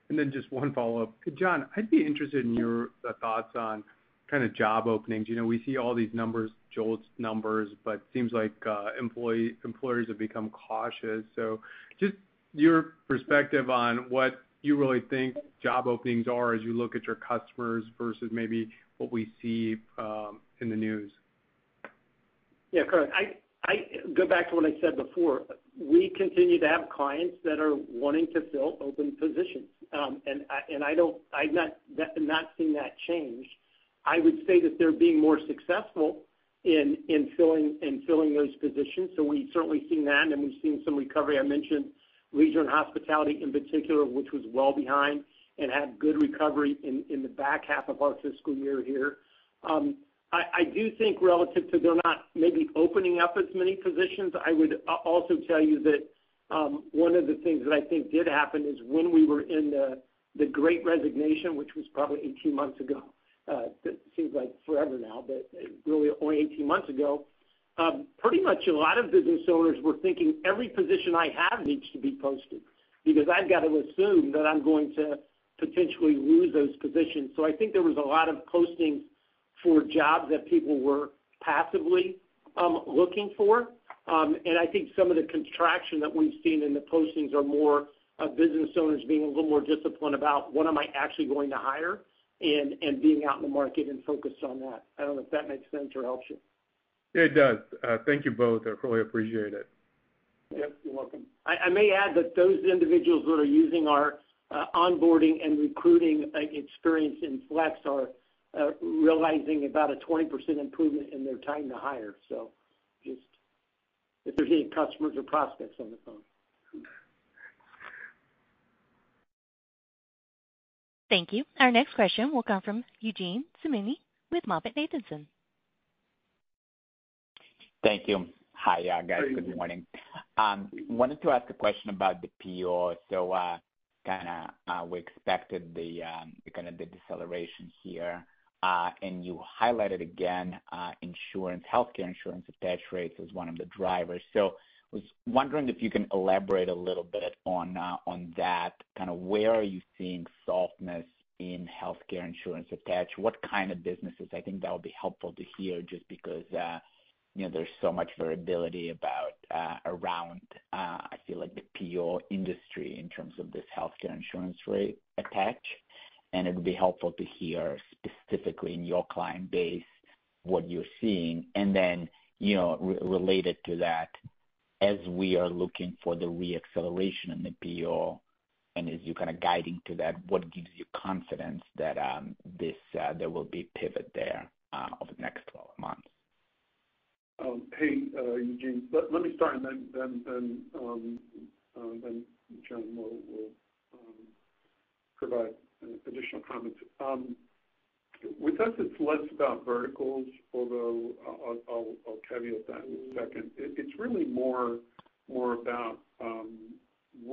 And then just one follow-up. John, I'd be interested in your thoughts on kind of job openings. You know, we see all these numbers, JOLTS numbers, but it seems like uh, employee employers have become cautious. So just your perspective on what you really think job openings are as you look at your customers versus maybe what we see um, in the news. Yeah, correct. I, I go back to what I said before. We continue to have clients that are wanting to fill open positions, um, and I, and I don't, I've not that, not seen that change. I would say that they're being more successful in in filling in filling those positions. So we've certainly seen that, and we've seen some recovery. I mentioned leisure and hospitality in particular, which was well behind, and had good recovery in, in the back half of our fiscal year here. Um, I, I do think relative to they're not maybe opening up as many positions, I would also tell you that um, one of the things that I think did happen is when we were in the, the Great Resignation, which was probably eighteen months ago, uh, it seems like forever now, but really only eighteen months ago, um, pretty much a lot of business owners were thinking every position I have needs to be posted because I've got to assume that I'm going to potentially lose those positions. So I think there was a lot of postings for jobs that people were passively um, looking for. Um, and I think some of the contraction that we've seen in the postings are more uh, business owners being a little more disciplined about what am I actually going to hire and, and being out in the market and focused on that. I don't know if that makes sense or helps you. Yeah, it does. Uh, thank you both. I really appreciate it. Yep, you're welcome. I, I may add that those individuals that are using our uh, onboarding and recruiting experience in Flex are Uh, realizing about a twenty percent improvement in their time to hire. So just if there's any customers or prospects on the phone. Thank you. Our next question will come from Eugene Sumini with Moffitt-Nathanson. Thank you. Hi, uh, guys. Good morning. Um, wanted to ask a question about the P E O. So uh, kind of uh, we expected the um, kind of the deceleration here. Uh, and you highlighted again uh, insurance, healthcare insurance attach rates as one of the drivers. So I was wondering if you can elaborate a little bit on uh, on that. Kind of where are you seeing softness in healthcare insurance attach? What kind of businesses? I think that would be helpful to hear, just because uh, you know there's so much variability about uh, around. Uh, I feel like the P E O industry in terms of this healthcare insurance rate attach. And it would be helpful to hear specifically in your client base what you're seeing. And then, you know, re- related to that, as we are looking for the reacceleration in the P E O, and as you're kind of guiding to that, what gives you confidence that um, this uh, there will be a pivot there uh, over the next twelve months? Um, hey, uh, Eugene, let, let me start, and then then then, um, uh, then John will, will um, provide additional comments. Um, with us, it's less about verticals, although I'll, I'll, I'll caveat that in a second. It, it's really more more about um,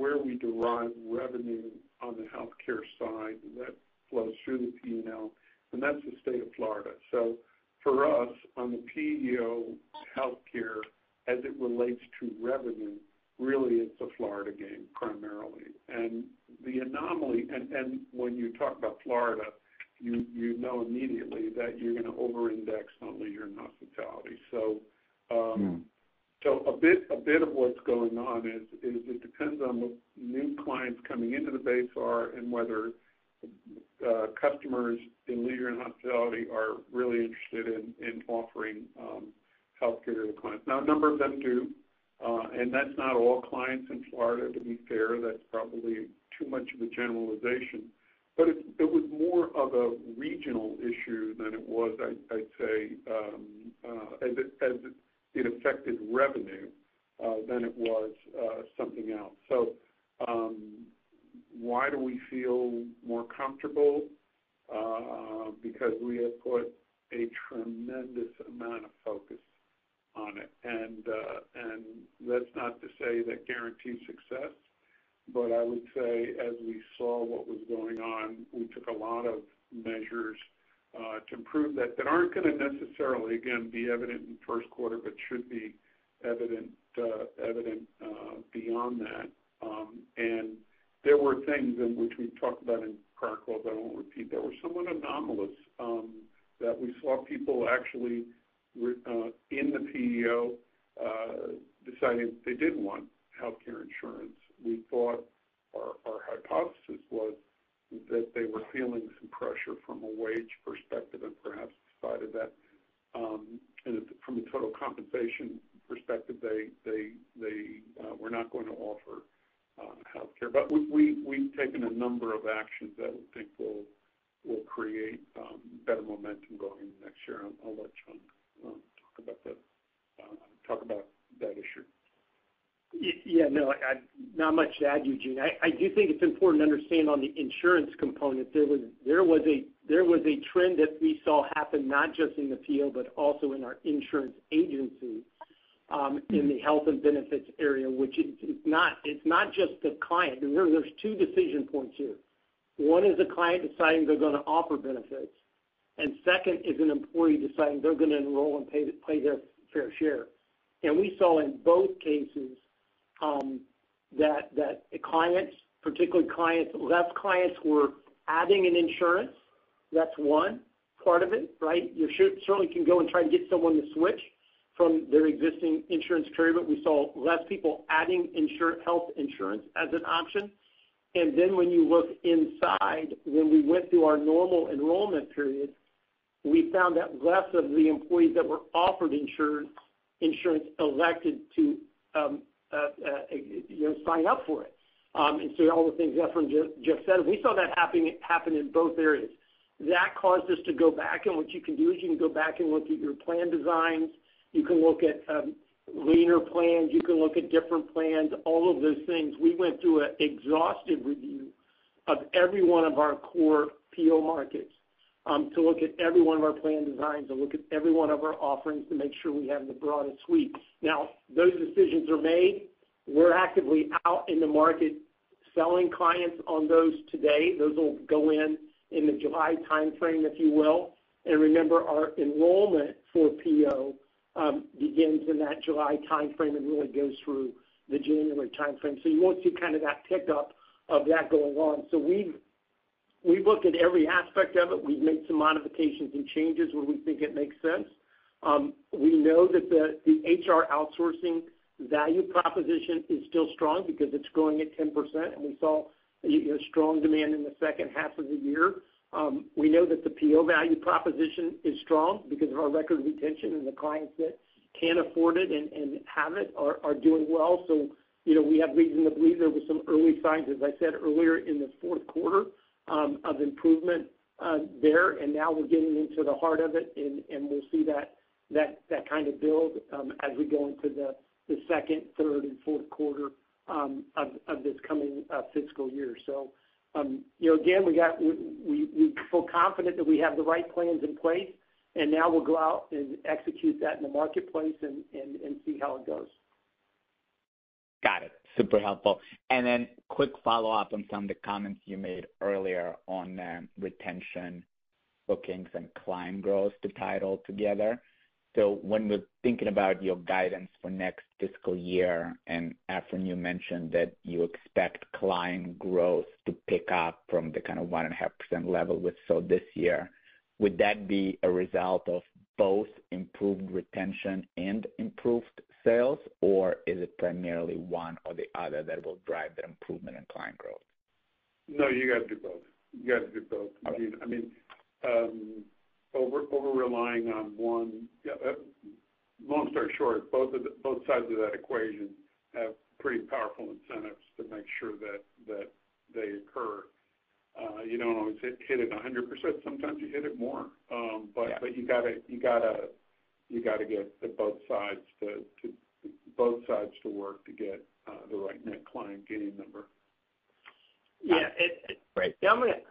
where we derive revenue on the healthcare side that flows through the P and L, and that's the state of Florida. So for us, on the P E O healthcare, as it relates to revenue, really it's a Florida game primarily. And the anomaly, and, and when you talk about Florida, you, you know immediately that you're going to over-index on leisure and hospitality. So um, yeah. so a bit a bit of what's going on is, is it depends on what new clients coming into the base are and whether uh, customers in leisure and hospitality are really interested in, in offering um, healthcare to the clients. Now, a number of them do. Uh, and that's not all clients in Florida, to be fair. That's probably too much of a generalization. But it, it was more of a regional issue than it was, I, I'd say, um, uh, as, it, as it affected revenue uh, than it was uh, something else. So um, why do we feel more comfortable? uh, because we have put a tremendous amount of focus on it. And, uh, and that's not to say that guarantees success, but I would say as we saw what was going on, we took a lot of measures uh, to improve that that aren't going to necessarily, again, be evident in the first quarter, but should be evident uh, evident uh, beyond that. Um, and there were things in which we talked about in prior calls, I won't repeat, that were somewhat anomalous, um, that we saw people actually uh, in the P E O uh, deciding they didn't want healthcare insurance. We thought our, our hypothesis was that they were feeling some pressure from a wage perspective and perhaps decided that um, and from a total compensation perspective, they they they uh, were not going to offer uh, health care. But we, we, we've taken a number of actions that we think will will create um, better momentum going into next year. I'll, I'll let John uh, talk about that uh, talk about that issue. Yeah, no, I, not much to add, Eugene. I, I do think it's important to understand on the insurance component. There was there was a there was a trend that we saw happen not just in the P E O but also in our insurance agency um, in the health and benefits area, which is it's not it's not just the client. Remember, there's two decision points here. One is the client deciding they're going to offer benefits, and second is an employee deciding they're going to enroll and pay pay their fair share. And we saw in both cases. Um, that that clients, particularly clients, less clients were adding an insurance. That's one part of it, right? You should, certainly can go and try to get someone to switch from their existing insurance carrier, but we saw less people adding insur- health insurance as an option. And then when you look inside, when we went through our normal enrollment period, we found that less of the employees that were offered insurance insurance elected to um, Uh, uh, you know, sign up for it. Um, and so all the things Efrain just, just said, we saw that happen, happen in both areas. That caused us to go back, and what you can do is you can go back and look at your plan designs. You can look at um, leaner plans. You can look at different plans, all of those things. We went through an exhaustive review of every one of our core P O markets um, to look at every one of our plan designs, to look at every one of our offerings to make sure we have the broadest suite. Now, those decisions are made. We're actively out in the market selling clients on those today. Those will go in in the July timeframe, if you will. And remember, our enrollment for P O um, begins in that July timeframe and really goes through the January timeframe. So you won't see kind of that pickup of that going on. So we've we've looked at every aspect of it. We've made some modifications and changes where we think it makes sense. Um, we know that the, the H R outsourcing value proposition is still strong because it's growing at ten percent, and we saw you know, strong demand in the second half of the year. Um, we know that the P O value proposition is strong because of our record retention, and the clients that can afford it and, and have it are, are doing well. So, you know, we have reason to believe there was some early signs, as I said earlier, in the fourth quarter um, of improvement uh, there, and now we're getting into the heart of it, and, and we'll see that That, that kind of build um, as we go into the, the second, third, and fourth quarter um, of, of this coming uh, fiscal year. So, um, you know, again, we got we, we, we feel confident that we have the right plans in place, and now we'll go out and execute that in the marketplace and, and, and see how it goes. Got it. Super helpful. And then quick follow-up on some of the comments you made earlier on um, retention, bookings, and client growth to tie it all together. So when we're thinking about your guidance for next fiscal year, and Efrain, you mentioned that you expect client growth to pick up from the kind of one point five percent level we saw this year, would that be a result of both improved retention and improved sales, or is it primarily one or the other that will drive that improvement in client growth? No, you got to do both. You got to do both. Okay. I mean, I mean um, Over, over relying on one. Yeah, uh, long story short, both of the, both sides of that equation have pretty powerful incentives to make sure that that they occur. Uh, you don't always hit, hit it one hundred percent. Sometimes you hit it more, um, but yeah. but you gotta you gotta you gotta get the both sides to, to both sides to work to get uh, the right net client gain number. Yeah, it, it, right. Yeah, I'm gonna.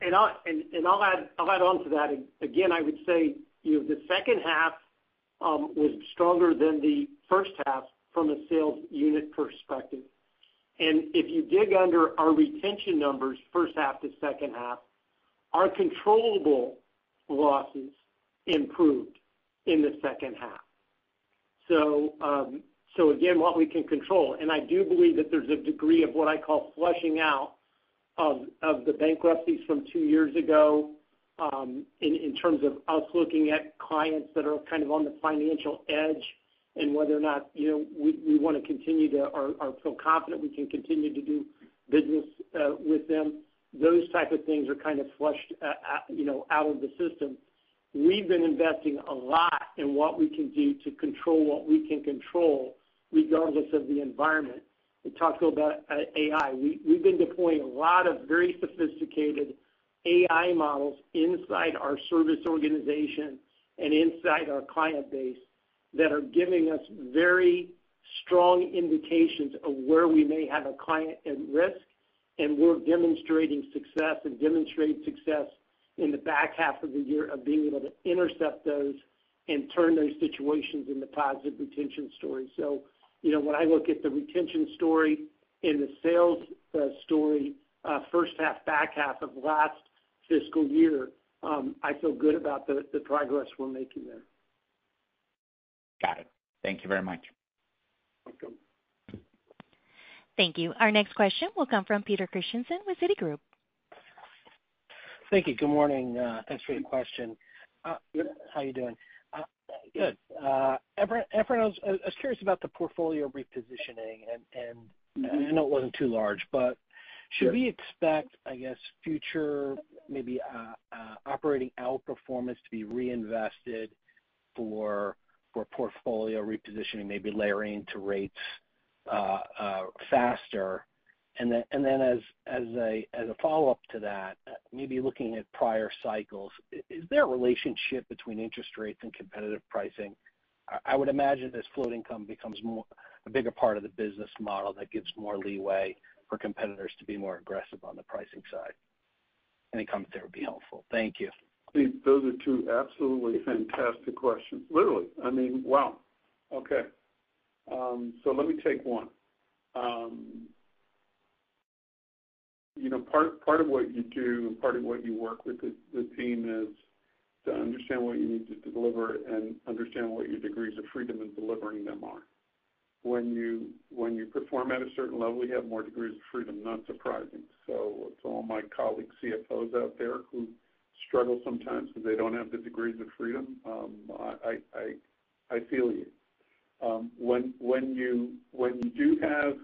And I'll, and, and I'll, add, I'll add on to that. Again, I would say you know, the second half um, was stronger than the first half from a sales unit perspective. And if you dig under our retention numbers, first half to second half, our controllable losses improved in the second half. So, um, so again, what we can control. And I do believe that there's a degree of what I call flushing out of, of the bankruptcies from two years ago um, in, in terms of us looking at clients that are kind of on the financial edge and whether or not, you know, we, we want to continue to or, or feel confident we can continue to do business uh, with them. Those type of things are kind of flushed, uh, out, you know, out of the system. We've been investing a lot in what we can do to control what we can control, regardless of the environment. We talked about uh, A I. We, we've been deploying a lot of very sophisticated A I models inside our service organization and inside our client base that are giving us very strong indications of where we may have a client at risk, and we're demonstrating success and demonstrating success in the back half of the year of being able to intercept those and turn those situations into positive retention stories. So, you know, when I look at the retention story and the sales uh, story, uh, first half, back half of last fiscal year, um, I feel good about the, the progress we're making there. Got it. Thank you very much. Welcome. Thank you. Our next question will come from Peter Christensen with Citigroup. Thank you. Good morning. Uh, thanks for your question. Uh, how you doing? Uh, good. Uh, Efrain, Efrain I, was, I was curious about the portfolio repositioning, and, and mm-hmm. I know it wasn't too large, but should sure. we expect, I guess, future maybe uh, uh, operating outperformance to be reinvested for for portfolio repositioning, maybe layering to rates uh, uh, faster? And then, and then as as a as a follow-up to that, maybe looking at prior cycles, is there a relationship between interest rates and competitive pricing? I would imagine as float income becomes more a bigger part of the business model, that gives more leeway for competitors to be more aggressive on the pricing side. Any comments there would be helpful. Thank you. Those are two absolutely fantastic questions. Literally, I mean, wow. Okay. Um, so let me take one. Um, You know, part part of what you do and part of what you work with the, the team is to understand what you need to deliver and understand what your degrees of freedom in delivering them are. When you when you perform at a certain level, you have more degrees of freedom. Not surprising. So to all my colleague C F Os out there who struggle sometimes because they don't have the degrees of freedom, um, I, I I feel you. Um, when when you when you do have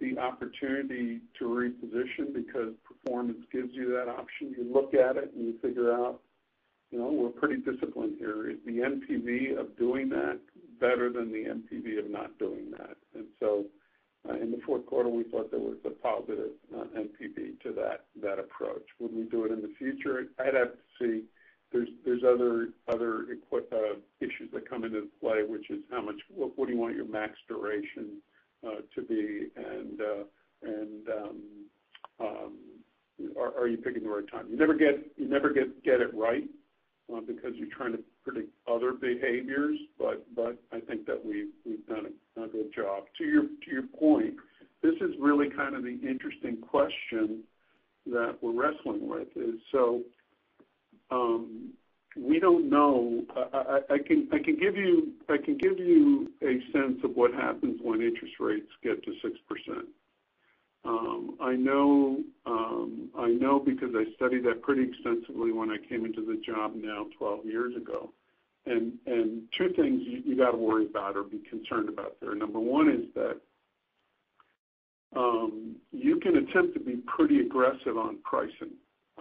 the opportunity to reposition because performance gives you that option. You look at it and you figure out, you know, we're pretty disciplined here. Is the M P V of doing that better than the M P V of not doing that? And so uh, in the fourth quarter, we thought there was a positive uh, M P V to that that approach. Would we do it in the future? I'd have to see. There's there's other other equi- uh, issues that come into play, which is how much, what, what do you want your max duration Uh, to be, and uh, and um, um, are, are you picking the right time? You never get you never get, get it right uh, because you're trying to predict other behaviors. But but I think that we we've, we've done a, a good job. To your to your point, this is really kind of the interesting question that we're wrestling with. Is so um, we don't know. I, I, I can I can give you I can give you a sense of what happens when interest rates get to six percent. Um, I know um, I know because I studied that pretty extensively when I came into the job now twelve years ago. And and two things you, you got to worry about or be concerned about there. Number one is that um, you can attempt to be pretty aggressive on pricing.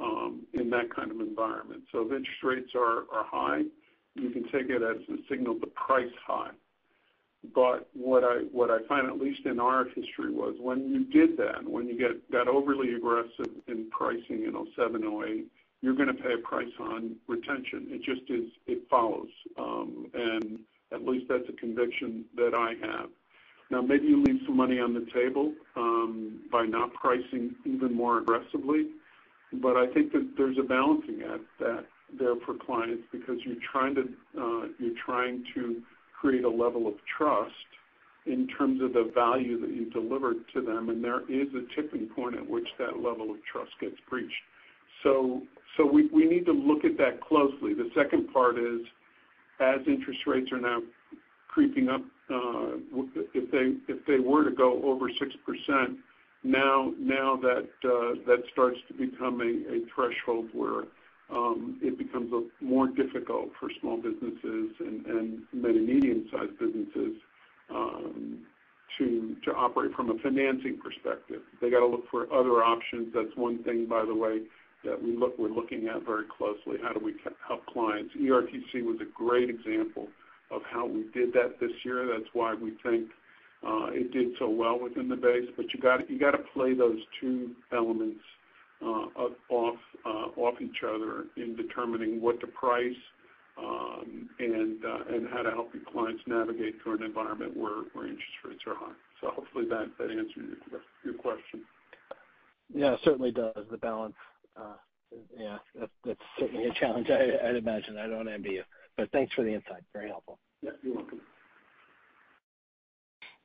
Um, in that kind of environment. So if interest rates are, are high, you can take it as a signal to price high. But what I what I find, at least in our history, was when you did that, when you get got overly aggressive in pricing in oh seven, oh eight, you're going to pay a price on retention. It just is, it follows. Um, and at least that's a conviction that I have. Now, maybe you leave some money on the table um, by not pricing even more aggressively. But I think that there's a balancing act that there for clients, because you're trying to uh, you're trying to create a level of trust in terms of the value that you deliver to them, and there is a tipping point at which that level of trust gets breached. So, so we, we need to look at that closely. The second part is, as interest rates are now creeping up, uh, if they if they were to go over six percent, now now that uh, that starts to become a, a threshold where um, it becomes a, more difficult for small businesses and, and many medium-sized businesses um, to to operate from a financing perspective. They got to look for other options. That's one thing, by the way, that we look, we're looking at very closely. How do we help clients? E R T C was a great example of how we did that this year. That's why we think uh, it did so well within the base. But you got you got to play those two elements uh, off uh, off each other in determining what to price um, and uh, and how to help your clients navigate through an environment where, where interest rates are high. So hopefully that that answers your your question. Yeah, it certainly does. The balance. Uh, yeah, that's, that's certainly a challenge, I, I'd imagine. I don't envy you. But thanks for the insight. Very helpful. Yeah, you're welcome.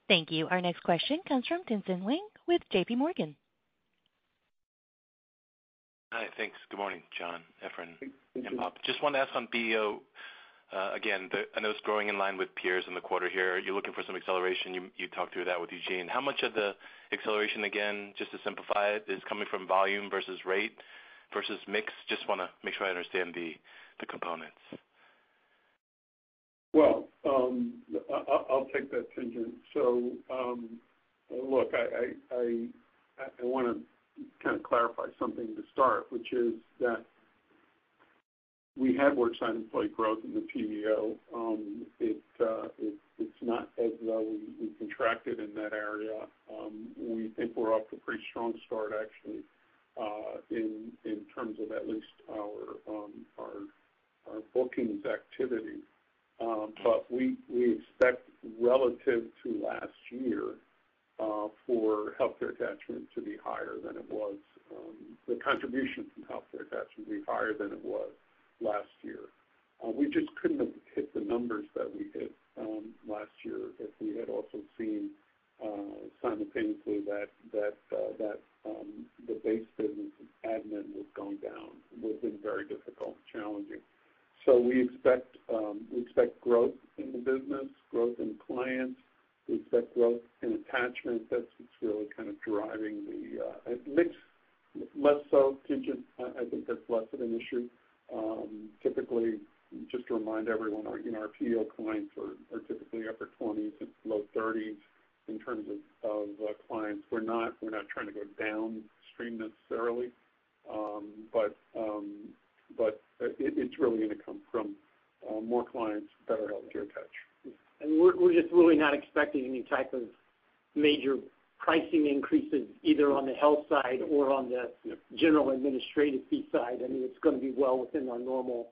Thank you. Our next question comes from Tien-Tsin Huang with J P Morgan. Hi, thanks. Good morning, John, Efrain, and Bob. Just wanted to ask on B E O, uh, again, the, I know it's growing in line with peers in the quarter here. You're looking for some acceleration. You, you talked through that with Eugene. How much of the acceleration, again, just to simplify it, is coming from volume versus rate versus mix? Just want to make sure I understand the, the components. Well, um, I'll take that, Tien-Tsin. So, um, look, I, I, I, I want to kind of clarify something to start, which is that we had worksite employee growth in the P E O. Um, it, uh, it, it's not as though we, we contracted in that area. Um, we think we're off to a pretty strong start, actually, uh, in in terms of at least our um, our, our bookings activity. Um, but we, we expect relative to last year uh, for healthcare attachment to be higher than it was, um, the contribution from healthcare attachment to be higher than it was last year. Uh, we just couldn't have hit the numbers that we hit um, last year if we had also seen uh, simultaneously that that uh, that um, the base business admin was going down. It would have been very difficult, challenging. So we expect um, we expect growth in the business, growth in clients. We expect growth in attachment. That's what's really kind of driving the uh, mix. Less so, I think that's less of an issue. Um, typically, just to remind everyone, our, you know, our P E O clients are, are typically upper twenties and low thirties in terms of, of uh, clients. We're not we're not trying to go downstream necessarily, um, but um, but. It, it's really going to come from uh, more clients, better healthcare touch. And we're, we're just really not expecting any type of major pricing increases either on the health side or on the yep. general administrative fee side. I mean, it's going to be well within our normal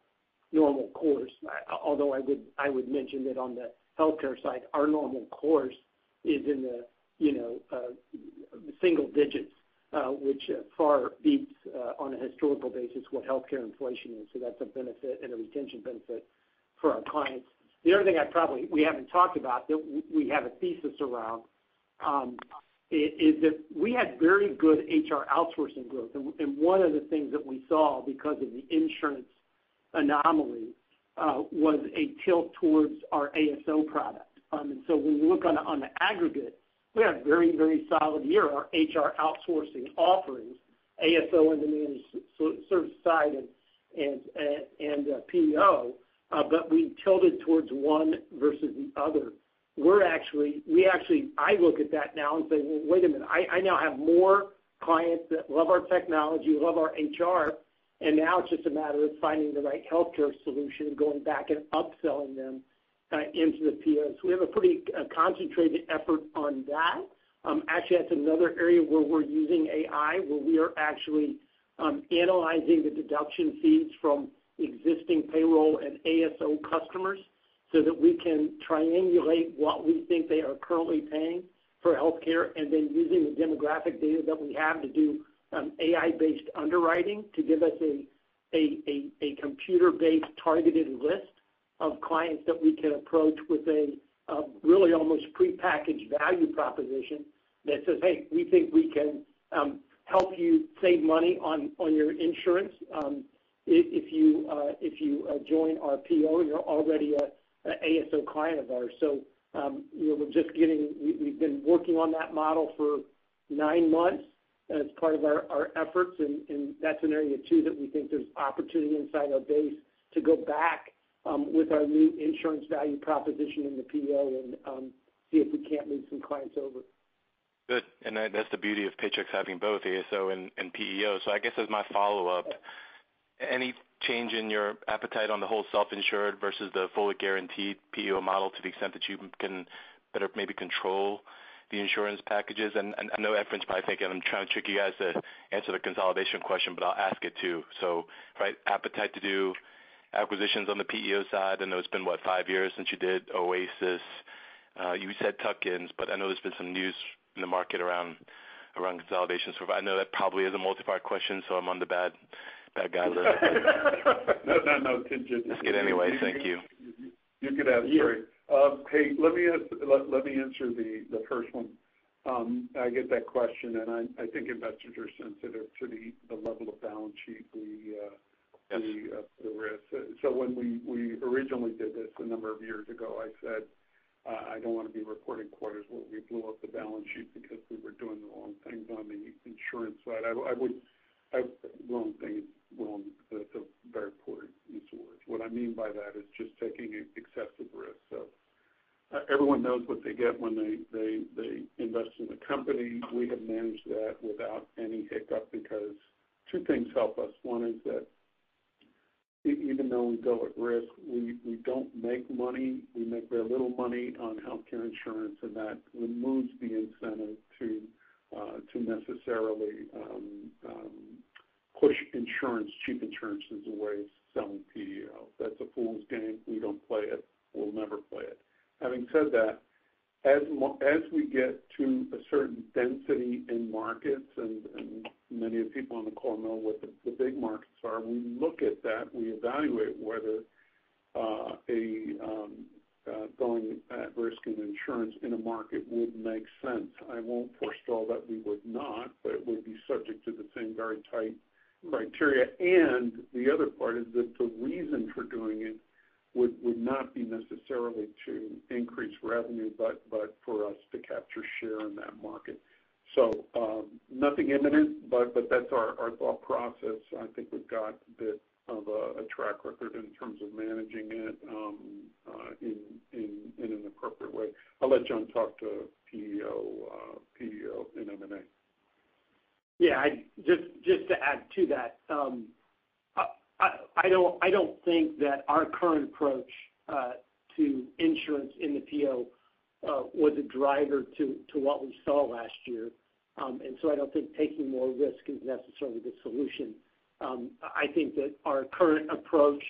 normal course. I, although I would I would mention that on the healthcare side, our normal course is in the you know uh, single digits. Uh, which uh, far beats uh, on a historical basis what healthcare inflation is. So that's a benefit and a retention benefit for our clients. The other thing I probably we haven't talked about that we have a thesis around um, is that we had very good H R outsourcing growth, and, and one of the things that we saw because of the insurance anomaly uh, was a tilt towards our A S O product. Um, and so when we look on on the aggregate, we had a very, very solid year. Our H R outsourcing offerings, A S O and the managed service side, and and and uh, P E O, uh, but we tilted towards one versus the other. We're actually, we actually, I look at that now and say, well, wait a minute. I, I now have more clients that love our technology, love our H R, and now it's just a matter of finding the right healthcare solution and going back and upselling them Uh, into the P O. So we have a pretty uh, concentrated effort on that. Um, actually, that's another area where we're using A I, where we are actually um, analyzing the deduction fees from existing payroll and A S O customers so that we can triangulate what we think they are currently paying for healthcare, and then using the demographic data that we have to do um, A I-based underwriting to give us a, a, a, a computer-based targeted list of clients that we can approach with a, a really almost prepackaged value proposition that says, hey, we think we can um, help you save money on, on your insurance um, if you, uh, if you uh, join our P O, you're already a A S O client of ours. So, um, you know, we're just getting, we, we've been working on that model for nine months as part of our, our efforts, and, and that's an area, too, that we think there's opportunity inside our base to go back um, with our new insurance value proposition in the P O and um, see if we can't move some clients over. Good, and that's the beauty of Paychex having both A S O and, and P E O. So I guess as my follow-up, any change in your appetite on the whole self-insured versus the fully guaranteed P E O model to the extent that you can better maybe control the insurance packages? And, and I know Efrain's probably thinking I'm trying to trick you guys to answer the consolidation question, but I'll ask it too. So, right, appetite to do acquisitions on the P E O side. I know it's been, what, five years since you did Oasis. Uh, you said tuck-ins, but I know there's been some news in the market around around consolidation. So I know that probably is a multi-part question, so I'm on the bad That guy list. no, no, no, Tinjit. Let's get anyway. You, thank you. You, you could ask three. Um, hey, let me ask, let, let me answer the, the first one. Um, I get that question, and I, I think investors are sensitive to the, the level of balance sheet we uh, yes. the, uh, the risk. So when we, we originally did this a number of years ago, I said uh, I don't want to be reporting quarters where we blew up the balance sheet because we were doing the wrong things on the insurance side. I, I would. I, wrong thing is wrong. That's a very poor use of words. What I mean by that is just taking excessive risk. So uh, everyone knows what they get when they, they, they invest in the company. We have managed that without any hiccup because two things help us. One is that even though we go at risk, we, we don't make money. We make very little money on healthcare insurance, and that removes the incentive to Uh, to necessarily um, um, push insurance, cheap insurance as a way of selling P E O. That's a fool's game. We don't play it. We'll never play it. Having said that, as mo- as we get to a certain density in markets, and, and many of the people on the call know what the, the big markets are, we look at that. We evaluate whether uh, a um, Uh, going at risk in insurance in a market would make sense. I won't forestall that we would not, but it would be subject to the same very tight criteria. And the other part is that the reason for doing it would, would not be necessarily to increase revenue, but, but for us to capture share in that market. So um, nothing imminent, but, but that's our, our thought process. I think we've got a bit of a, a track record in terms of managing it um, uh, in, in in an appropriate way. I'll let John talk to P E O, uh, P E O and M and A. Yeah, I, just just to add to that, um, I, I, I don't I don't think that our current approach uh, to insurance in the P E O uh, was a driver to to what we saw last year, um, and so I don't think taking more risk is necessarily the solution. Um, I think that our current approach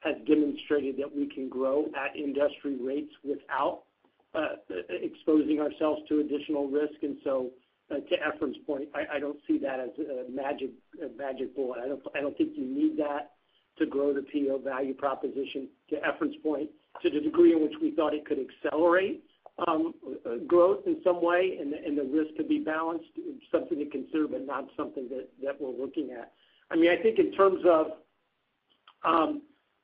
has demonstrated that we can grow at industry rates without uh, exposing ourselves to additional risk. And so, uh, to Efrain's point, I, I don't see that as a magic a magic bullet. I don't I don't think you need that to grow the P E O value proposition. To Efrain's point, to the degree in which we thought it could accelerate um, growth in some way, and the, and the risk could be balanced, something to consider, but not something that, that we're looking at. I mean, I think in terms of um,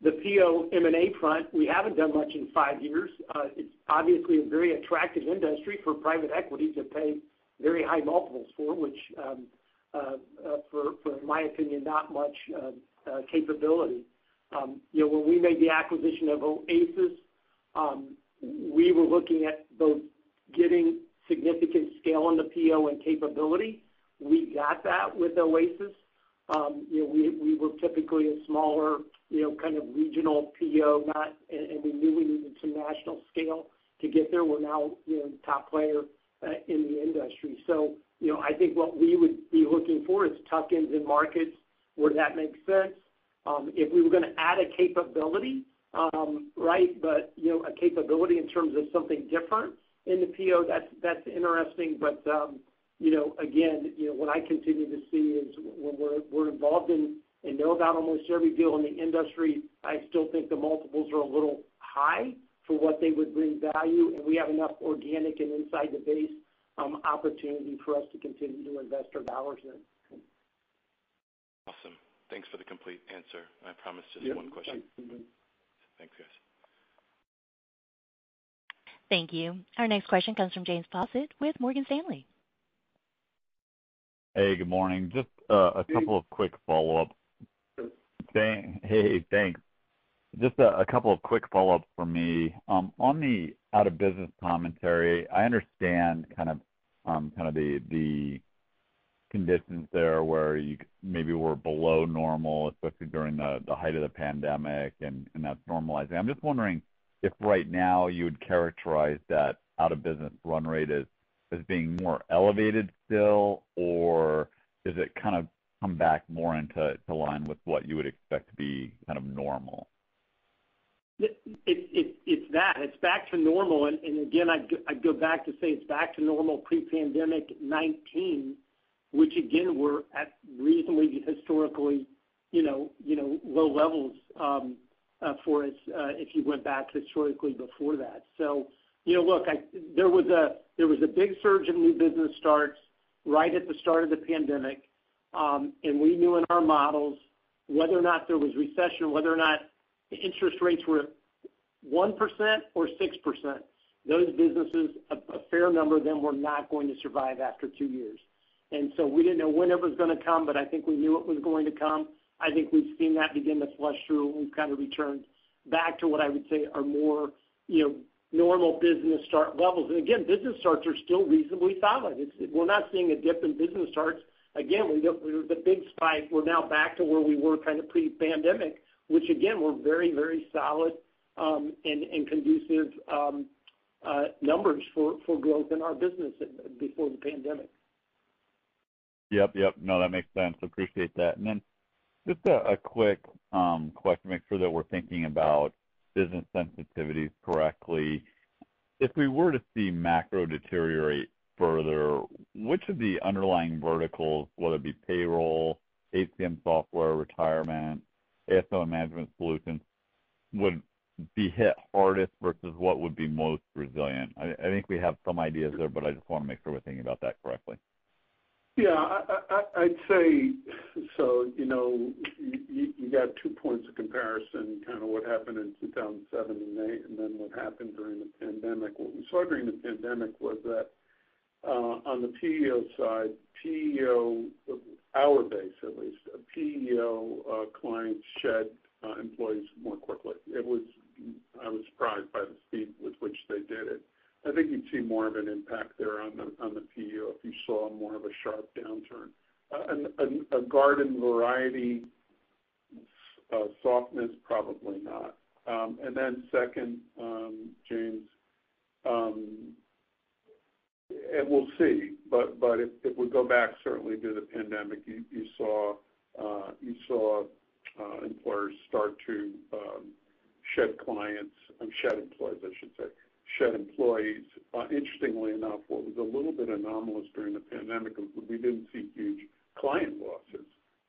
the P O M and A front, we haven't done much in five years. Uh, it's obviously a very attractive industry for private equity to pay very high multiples for, which, um, uh, uh, for, for in my opinion, not much uh, uh, capability. Um, you know, when we made the acquisition of Oasis, um, we were looking at both getting significant scale in the P O and capability. We got that with Oasis. Um, you know, we, we were typically a smaller, you know, kind of regional P O, not, and, and we knew we needed some national scale to get there. We're now, you know, top player uh, in the industry. So, you know, I think what we would be looking for is tuck-ins in markets where that makes sense. Um, if we were going to add a capability, um, right, but, you know, a capability in terms of something different in the P O, that's, that's interesting, but um, you know, again, you know, what I continue to see is when we're, we're involved in and know about almost every deal in the industry, I still think the multiples are a little high for what they would bring value, and we have enough organic and inside the base um, opportunity for us to continue to invest our dollars in. Awesome. Thanks for the complete answer. I promise just yep. one question. Thanks. Thanks, guys. Thank you. Our next question comes from James Fawcett with Morgan Stanley. Hey, good morning. Just uh, a couple of quick follow-up. Dang. Hey, thanks. Just a, a couple of quick follow-ups for me. Um, on the out-of-business commentary, I understand kind of um, kind of the the conditions there where you maybe were below normal, especially during the, the height of the pandemic, and, and that's normalizing. I'm just wondering if right now you would characterize that out-of-business run rate as, as being more elevated still, or does it kind of come back more into to line with what you would expect to be kind of normal? It, it, it's that. It's back to normal. And, and again, I'd go, I'd go back to say it's back to normal pre-pandemic nineteen, which, again, were at reasonably historically, you know, you know, low levels um, uh, for us uh, if you went back historically before that. So, you know, look, I, there was a there was a big surge of new business starts right at the start of the pandemic, um, and we knew in our models whether or not there was recession, whether or not the interest rates were one percent or six percent. Those businesses, a, a fair number of them were not going to survive after two years. And so we didn't know when it was going to come, but I think we knew it was going to come. I think we've seen that begin to flush through. We've kind of returned back to what I would say are more, you know, normal business start levels. And, again, business starts are still reasonably solid. It's, we're not seeing a dip in business starts. Again, we don't, the big spike, we're now back to where we were kind of pre-pandemic, which, again, were very, very solid um, and, and conducive um, uh, numbers for, for growth in our business before the pandemic. Yep, yep. No, that makes sense. Appreciate that. And then just a, a quick um, question, make sure that we're thinking about business sensitivities correctly. If we were to see macro deteriorate further, which of the underlying verticals, whether it be payroll, H C M software, retirement, A S O and management solutions, would be hit hardest versus what would be most resilient? I, I think we have some ideas there, but I just want to make sure we're thinking about that correctly. Yeah, I, I, I'd say, so, you know, you, you got two points of comparison, kind of what happened in two thousand seven and eight, and then what happened during the pandemic. What we saw during the pandemic was that uh, on the P E O side, P E O, our base at least, P E O uh, clients shed uh, employees more quickly. It was, I was surprised by the speed with which they did it. I think you'd see more of an impact there on the on the P E O if you saw more of a sharp downturn. Uh, a, a garden variety uh, softness, probably not. Um, and then second, um, James, um, and we'll see. But but if, if we go back certainly to the pandemic, you, you saw uh, you saw uh, employers start to um, shed clients, um, shed employees, I should say. shed employees. Uh, interestingly enough, what was a little bit anomalous during the pandemic was we didn't see huge client losses,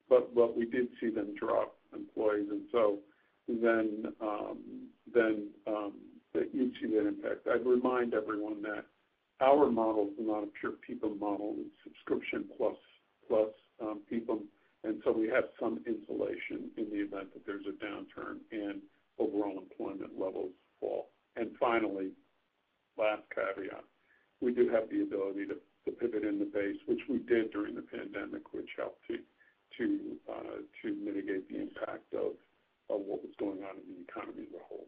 but, but we did see them drop employees. And so then, um, then um, that you'd see that impact. I'd remind everyone that our model is not a pure P P M model. It's subscription plus, plus um, P P M. And so we have some insulation in the event that there's a downturn and overall employment levels fall. And finally, last caveat, we do have the ability to, to pivot in the base, which we did during the pandemic, which helped to to uh, to mitigate the impact of, of what was going on in the economy as a whole.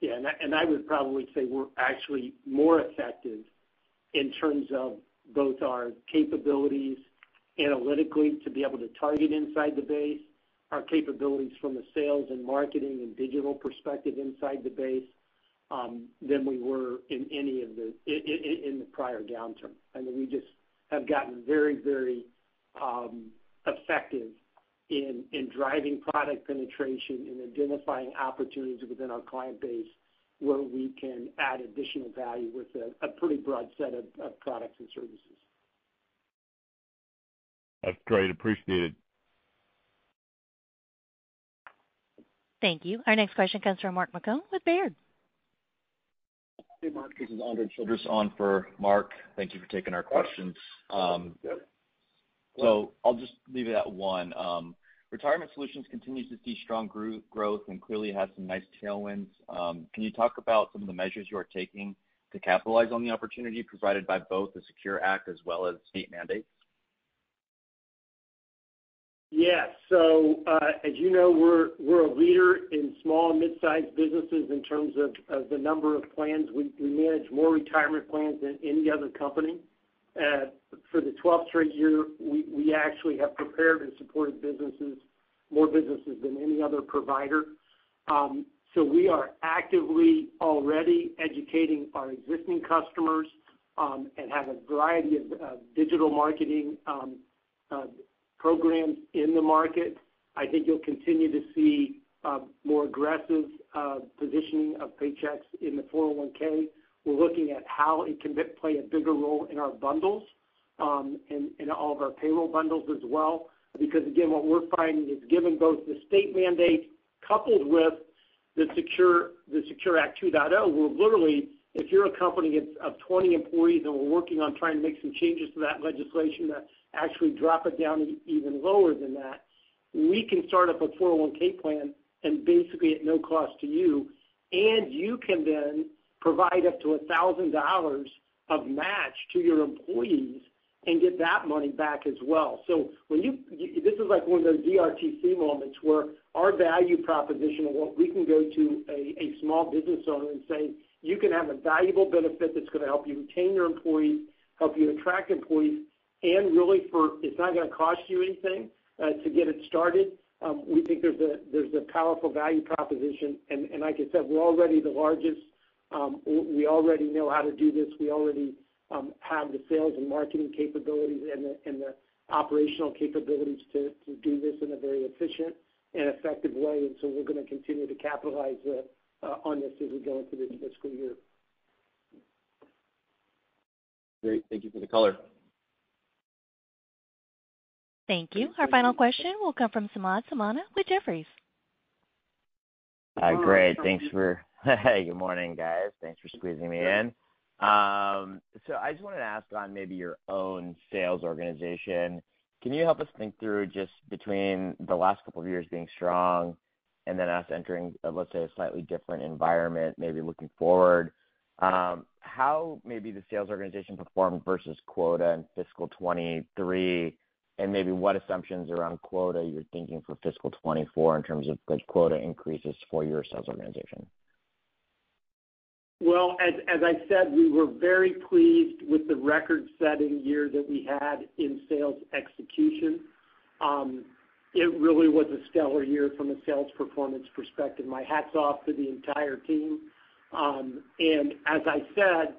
Yeah, and I, and I would probably say we're actually more effective in terms of both our capabilities analytically to be able to target inside the base, our capabilities from the sales and marketing and digital perspective inside the base, Um, than we were in any of the in, in the prior downturn. I mean, we just have gotten very, very um, effective in in driving product penetration and identifying opportunities within our client base where we can add additional value with a, a pretty broad set of, of products and services. That's great. Appreciated. Thank you. Our next question comes from Mark McCone with Baird. Hey, Mark. This is Andre Childress on for Mark. Thank you for taking our questions. Um, so I'll just leave it at one. Um, Retirement Solutions continues to see strong growth and clearly has some nice tailwinds. Um, can you talk about some of the measures you are taking to capitalize on the opportunity provided by both the SECURE Act as well as state mandates? Yeah, so uh, as you know, we're we're a leader in small and mid-sized businesses in terms of, of the number of plans. We, we manage more retirement plans than any other company. Uh, for the twelfth straight year, we, we actually have prepared and supported businesses, more businesses than any other provider. Um, so we are actively already educating our existing customers um, and have a variety of uh, digital marketing um, uh, programs in the market. I think you'll continue to see uh, more aggressive uh, positioning of Paychex in the four oh one k. We're looking at how it can play a bigger role in our bundles um, and, and all of our payroll bundles as well, because, again, what we're finding is given both the state mandate coupled with the SECURE, the SECURE Act two point oh, we're literally, if you're a company of twenty employees and we're working on trying to make some changes to that legislation to actually drop it down even lower than that, we can start up a four oh one k plan and basically at no cost to you, and you can then provide up to one thousand dollars of match to your employees and get that money back as well. So when you, this is like one of those E R T C moments where our value proposition of what we can go to a, a small business owner and say, you can have a valuable benefit that's going to help you retain your employees, help you attract employees, and really for, it's not going to cost you anything uh, to get it started. Um, we think there's a, there's a powerful value proposition. And, and like I said, we're already the largest. Um, we already know how to do this. We already um, have the sales and marketing capabilities and the, and the operational capabilities to, to do this in a very efficient and effective way. And so we're going to continue to capitalize uh, uh, on this as we go into this fiscal year. Great. Thank you for the color. Thank you. Our final question will come from Samad Samana with Jefferies. Uh, great. Thanks for... Hey, good morning, guys. Thanks for squeezing me in. Um, so I just wanted to ask on maybe your own sales organization. Can you help us think through just between the last couple of years being strong and then us entering, uh, let's say, a slightly different environment, maybe looking forward, um, how maybe the sales organization performed versus quota in fiscal twenty-three, and maybe what assumptions around quota you're thinking for fiscal twenty-four in terms of like quota increases for your sales organization? Well, as, as I said, we were very pleased with the record-setting year that we had in sales execution. Um, it really was a stellar year from a sales performance perspective. My hat's off to the entire team. Um, and as I said,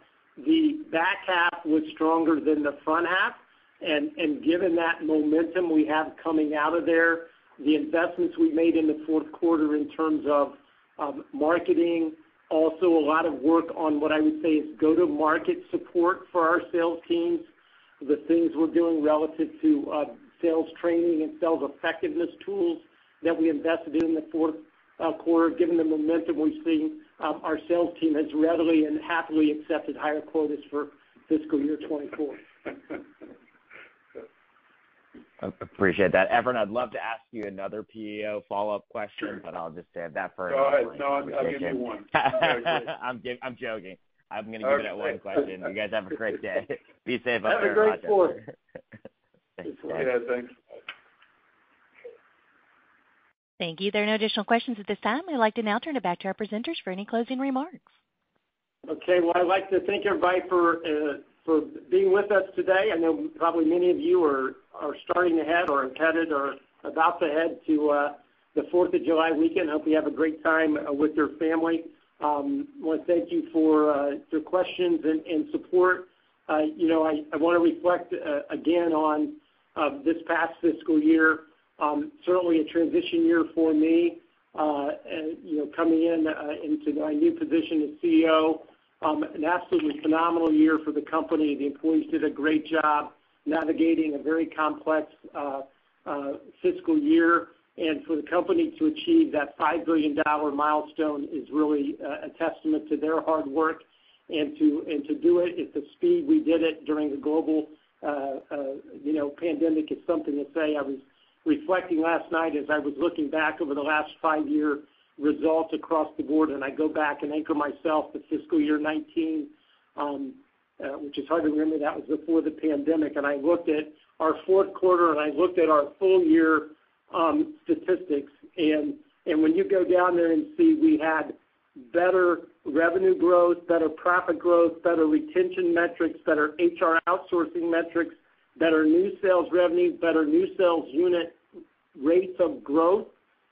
the back half was stronger than the front half. And, and given that momentum we have coming out of there, the investments we made in the fourth quarter in terms of um, marketing, also a lot of work on what I would say is go-to-market support for our sales teams, the things we're doing relative to uh, sales training and sales effectiveness tools that we invested in the fourth uh, quarter. Given the momentum we've seen, um, our sales team has readily and happily accepted higher quotas for fiscal year twenty-four. I appreciate that. Efrain, I'd love to ask you another P E O follow-up question, sure, but I'll just save that for another one. Go ahead. No, I'll give you one. I'm, give, I'm joking. I'm going to give it at one question. You guys have a great day. Be safe. Have a great sport. Thanks, yeah, thanks. Thank you. There are no additional questions at this time. I'd like to now turn it back to our presenters for any closing remarks. Okay. Well, I'd like to thank everybody for uh, for being with us today. I know probably many of you are, are starting ahead or headed or about to head to uh, the fourth of July weekend. Hope you have a great time uh, with your family. Um, I want to thank you for uh, your questions and, and support. Uh, you know, I, I want to reflect uh, again on uh, this past fiscal year, um, certainly a transition year for me, uh, and, you know, coming in uh, into my new position as C E O. Um, an absolutely phenomenal year for the company. The employees did a great job. navigating a very complex uh, uh, fiscal year, and for the company to achieve that five billion dollars milestone is really uh, a testament to their hard work, and to and to do it at the speed we did it during the global uh, uh, you know pandemic is something to say. I was reflecting last night as I was looking back over the last five-year results across the board, and I go back and anchor myself to fiscal year nineteen, um, uh, which is hard to remember. That was before the pandemic, and I looked at our fourth quarter, and I looked at our full-year um, statistics, and and when you go down there and see we had better revenue growth, better profit growth, better retention metrics, better H R outsourcing metrics, better new sales revenue, better new sales unit rates of growth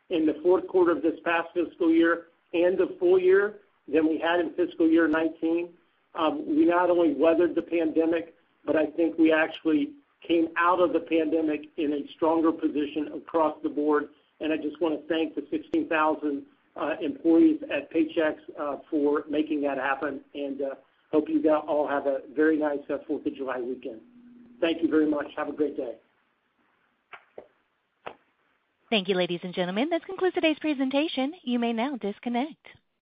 in the fourth quarter of this past fiscal year and the full year than we had in fiscal year nineteen. Um, we not only weathered the pandemic, but I think we actually came out of the pandemic in a stronger position across the board. And I just want to thank the sixteen thousand Uh, employees at Paychex uh, for making that happen, and uh, hope you all have a very nice uh, fourth of July weekend. Thank you very much. Have a great day. Thank you, ladies and gentlemen. This concludes today's presentation. You may now disconnect.